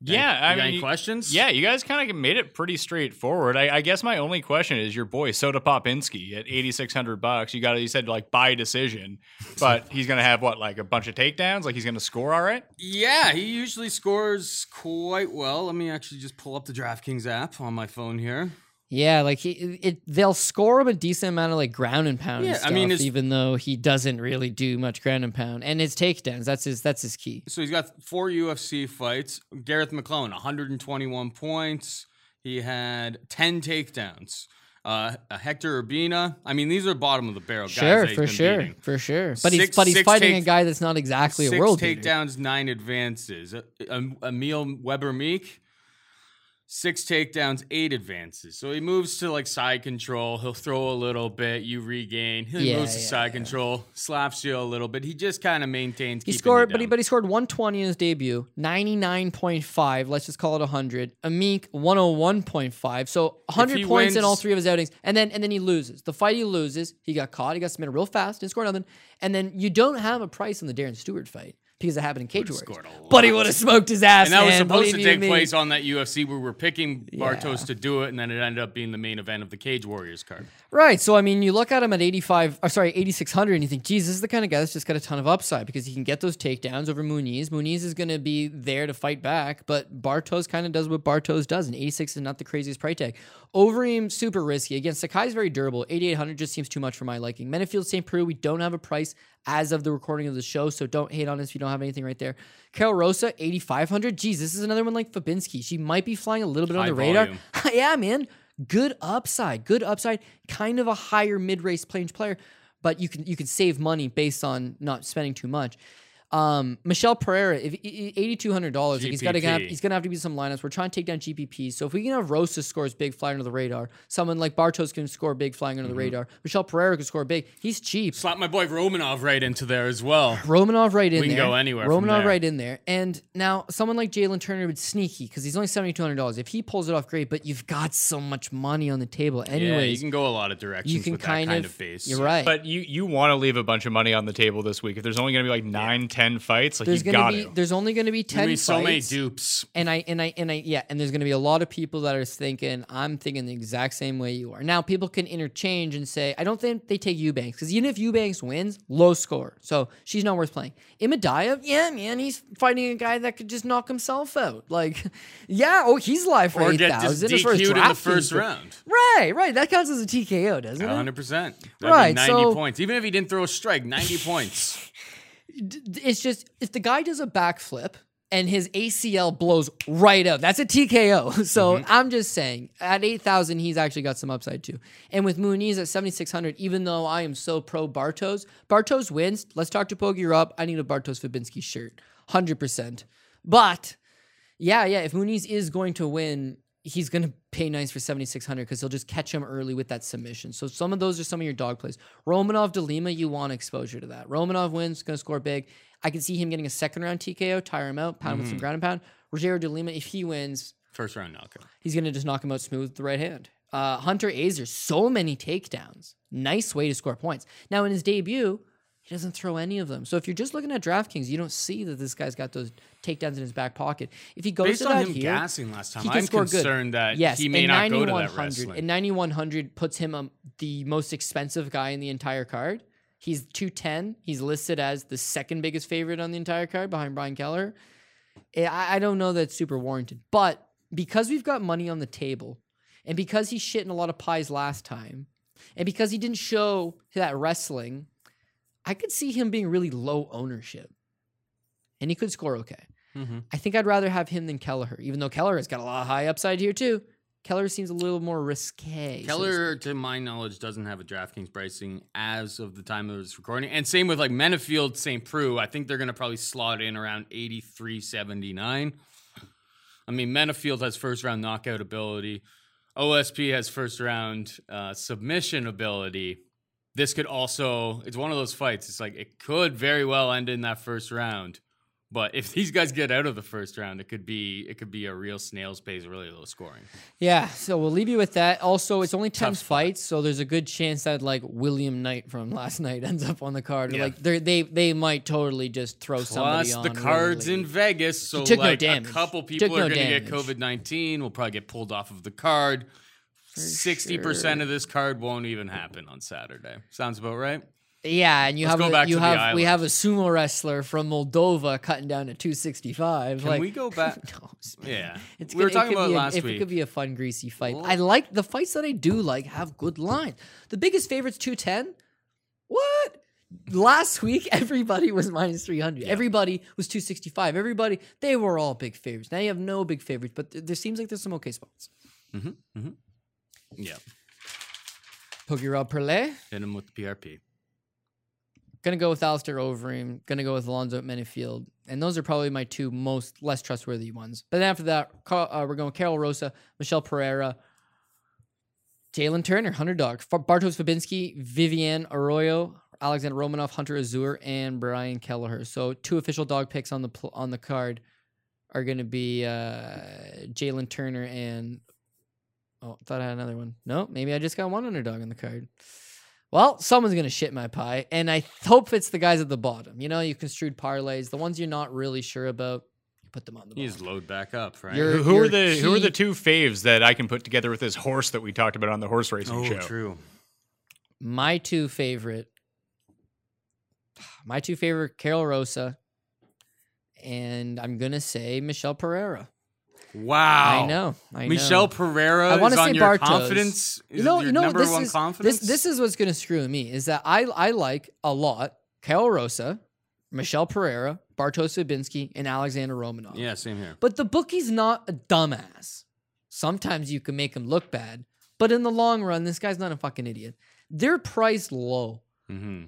I mean, any questions? Yeah, you guys kind of made it pretty straightforward. I guess my only question is your boy Soda Popinski at $8,600. You said like buy decision, but he's gonna have what, like a bunch of takedowns? Like he's gonna score all right? Yeah, he usually scores quite well. Let me actually just pull up the DraftKings app on my phone here. Yeah, like they'll score him a decent amount of like ground and pound. Yeah, and stuff, I mean, even though he doesn't really do much ground and pound, and his takedowns, that's his key. So he's got 4 UFC fights. Gareth McClellan, 121 points. He had 10 takedowns. Hector Urbina. I mean, these are bottom of the barrel guys. Sure, that for sure. But he's fighting a guy that's not exactly a world beater. 6 takedowns, 9 advances. Emil Weber-Meek. 6 takedowns, 8 advances. So he moves to like side control. He'll throw a little bit. You regain. He moves to side control. Slaps you a little bit. He just kind of maintains. He scored, but he scored 120 in his debut. 99.5. Let's just call it 100. Amik 101.5. So 100 points in all 3 of his outings. And then he loses. The fight he loses. He got caught. He got submitted real fast. Didn't score nothing. And then you don't have a price in the Darren Stewart fight. because it happened in Cage Warriors. But he would have smoked his ass. And that was supposed to take place on that UFC where we're picking Bartosz to do it, and then it ended up being the main event of the Cage Warriors card. Right. So, I mean, you look at him at 8,600, and you think, geez, this is the kind of guy that's just got a ton of upside because he can get those takedowns over Muniz. Muniz is going to be there to fight back, but Bartosz kind of does what Bartosz does, and 86 is not the craziest price tag. Overeem, super risky. Again, Sakai's very durable. 8,800 just seems too much for my liking. Menifield, St. Peru, we don't have a price as of the recording of the show, so don't hate on us if you don't have anything right there. Carl Rosa, 8,500. Geez, this is another one like Fabinski. She might be flying a little bit on the radar. Yeah, man. Good upside. Good upside. Kind of a higher mid-race range player, but you can save money based on not spending too much. Michel Pereira, $8,200. Like he's gonna have to be some lineups. We're trying to take down GPPs. So if we can have Rosa scores big flying under the radar, someone like Bartosz can score big flying under the radar. Michel Pereira can score big. He's cheap. Slap my boy Romanov right into there as well. We can go anywhere. Romanov right in there. And now someone like Jalen Turner would sneaky because he's only $7,200. If he pulls it off, great. But you've got so much money on the table anyway. Yeah, you can go a lot of directions. You can with kind, that kind of base. You're right. But you want to leave a bunch of money on the table this week. If there's only gonna be like 9-10 fights, like you got it. There's only going to be 10 fights. So many dupes, and there's going to be a lot of people that are thinking. I'm thinking the exact same way you are. Now people can interchange and say, I don't think they take Eubanks because even if Eubanks wins, low score, so she's not worth playing. Imadaev, yeah, man, he's fighting a guy that could just knock himself out. Like, yeah, he's live for 8,000. Or get DQ'd in the first round. Right. That counts as a TKO, doesn't it? 100%. Right, 90 points. Even if he didn't throw a strike, 90 points. It's just, if the guy does a backflip and his ACL blows right out, that's a TKO. So I'm just saying, at 8,000, he's actually got some upside too. And with Muniz at 7,600, even though I am so pro Bartosz wins. Let's talk to Pogi Rob. I need a Bartosz Fabinski shirt, 100%. But if Muniz is going to win, he's going to pay nice for 7,600 because he'll just catch him early with that submission. So some of those are some of your dog plays. Romanov, De Lima, you want exposure to that. Romanov wins, going to score big. I can see him getting a second-round TKO, tire him out, pound with some ground and pound. Rogerio de Lima, if he wins... First-round knockout. He's going to just knock him out smooth with the right hand. Hunter Azer, so many takedowns. Nice way to score points. Now, in his debut, he doesn't throw any of them. So if you're just looking at DraftKings, you don't see that this guy's got those takedowns in his back pocket. If he goes based to that him here, gassing last time, I'm concerned that he may not go to that wrestling. And 9,100 puts him the most expensive guy in the entire card. He's 210. He's listed as the second biggest favorite on the entire card behind Brian Keller. I don't know that's super warranted. But because we've got money on the table and because he's shitting a lot of pies last time and because he didn't show that wrestling, I could see him being really low ownership. And he could score okay. I think I'd rather have him than Kelleher, even though Kelleher has got a lot of high upside here too. Kelleher seems a little more risque. Kelleher, to my knowledge, doesn't have a DraftKings pricing as of the time of this recording. And same with like Menifield, St. Preux. I think they're going to probably slot in around 83.79. I mean, Menifield has first-round knockout ability. OSP has first-round submission ability. This could also, it's one of those fights. It's like it could very well end in that first round. But if these guys get out of the first round, it could be a real snail's pace, really low scoring. Yeah, so we'll leave you with that. Also, it's only 10 fights, so there's a good chance that like William Knight from last night ends up on the card. Yeah. Like they might totally just throw somebody on. Plus the card's in Vegas, so like a couple people are going to get COVID-19. We'll probably get pulled off of the card. 60% of this card won't even happen on Saturday. Sounds about right. Yeah, and we have a sumo wrestler from Moldova cutting down to 265. Can we go back? No, yeah, we were talking about last week. It could be a fun, greasy fight. I like the fights that I do like have good lines. The biggest favorite's 210. What? Last week, everybody was -300. Yeah. Everybody was 265. Everybody, they were all big favorites. Now you have no big favorites, but there seems like there's some okay spots. Yeah. Pogi Perle. Hit him with PRP. Gonna go with Alistair Overeem. Gonna go with Alonzo Menifield. And those are probably my two less trustworthy ones. But then after that, we're going Carol Rosa, Michel Pereira, Jalen Turner, Underdog, Bartosz Fabinski, Viviane Araujo, Alexander Romanov, Hunter Azur, and Brian Kelleher. So two official dog picks on the card are gonna be Jalen Turner and... Oh, I thought I had another one. No, maybe I just got one underdog on the card. Well, someone's going to shit my pie, and I hope it's the guys at the bottom. You know, you construed parlays. The ones you're not really sure about, you put them on the bottom. You just load back up, right? Who are the two faves that I can put together with this horse that we talked about on the horse racing show? True. My two favorite, Carl Rosa, and I'm going to say Michel Pereira. Wow. I know. Michel Pereira is on your confidence. You know, number one confidence? This is what's going to screw me, is that I like a lot Kyle Rosa, Michel Pereira, Bartosz Fabinski, and Alexander Romanov. Yeah, same here. But the bookie's not a dumbass. Sometimes you can make him look bad, but in the long run, this guy's not a fucking idiot. They're priced low. Mm-hmm.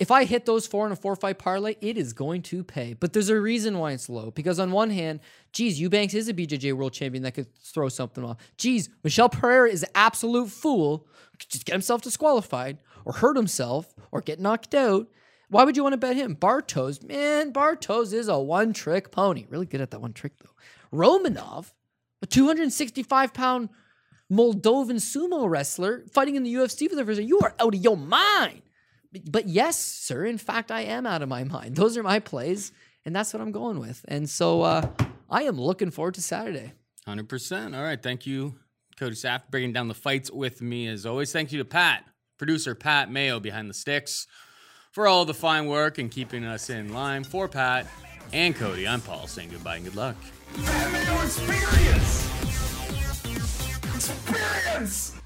If I hit those four in a 4-5 parlay, it is going to pay. But there's a reason why it's low. Because on one hand, geez, Eubanks is a BJJ world champion that could throw something off. Geez, Michel Pereira is an absolute fool. Could just get himself disqualified or hurt himself or get knocked out. Why would you want to bet him? Bartosz, man, Bartosz is a one-trick pony. Really good at that one trick, though. Romanov, a 265-pound Moldovan sumo wrestler fighting in the UFC for the first time. You are out of your mind. But yes, sir, in fact, I am out of my mind. Those are my plays, and that's what I'm going with. And so I am looking forward to Saturday. 100%. All right, thank you, Cody Saftic, breaking down the fights with me as always. Thank you to Pat, producer Pat Mayo behind the sticks, for all the fine work and keeping us in line. For Pat and Cody, I'm Paul, saying goodbye and good luck. Pat Mayo Experience!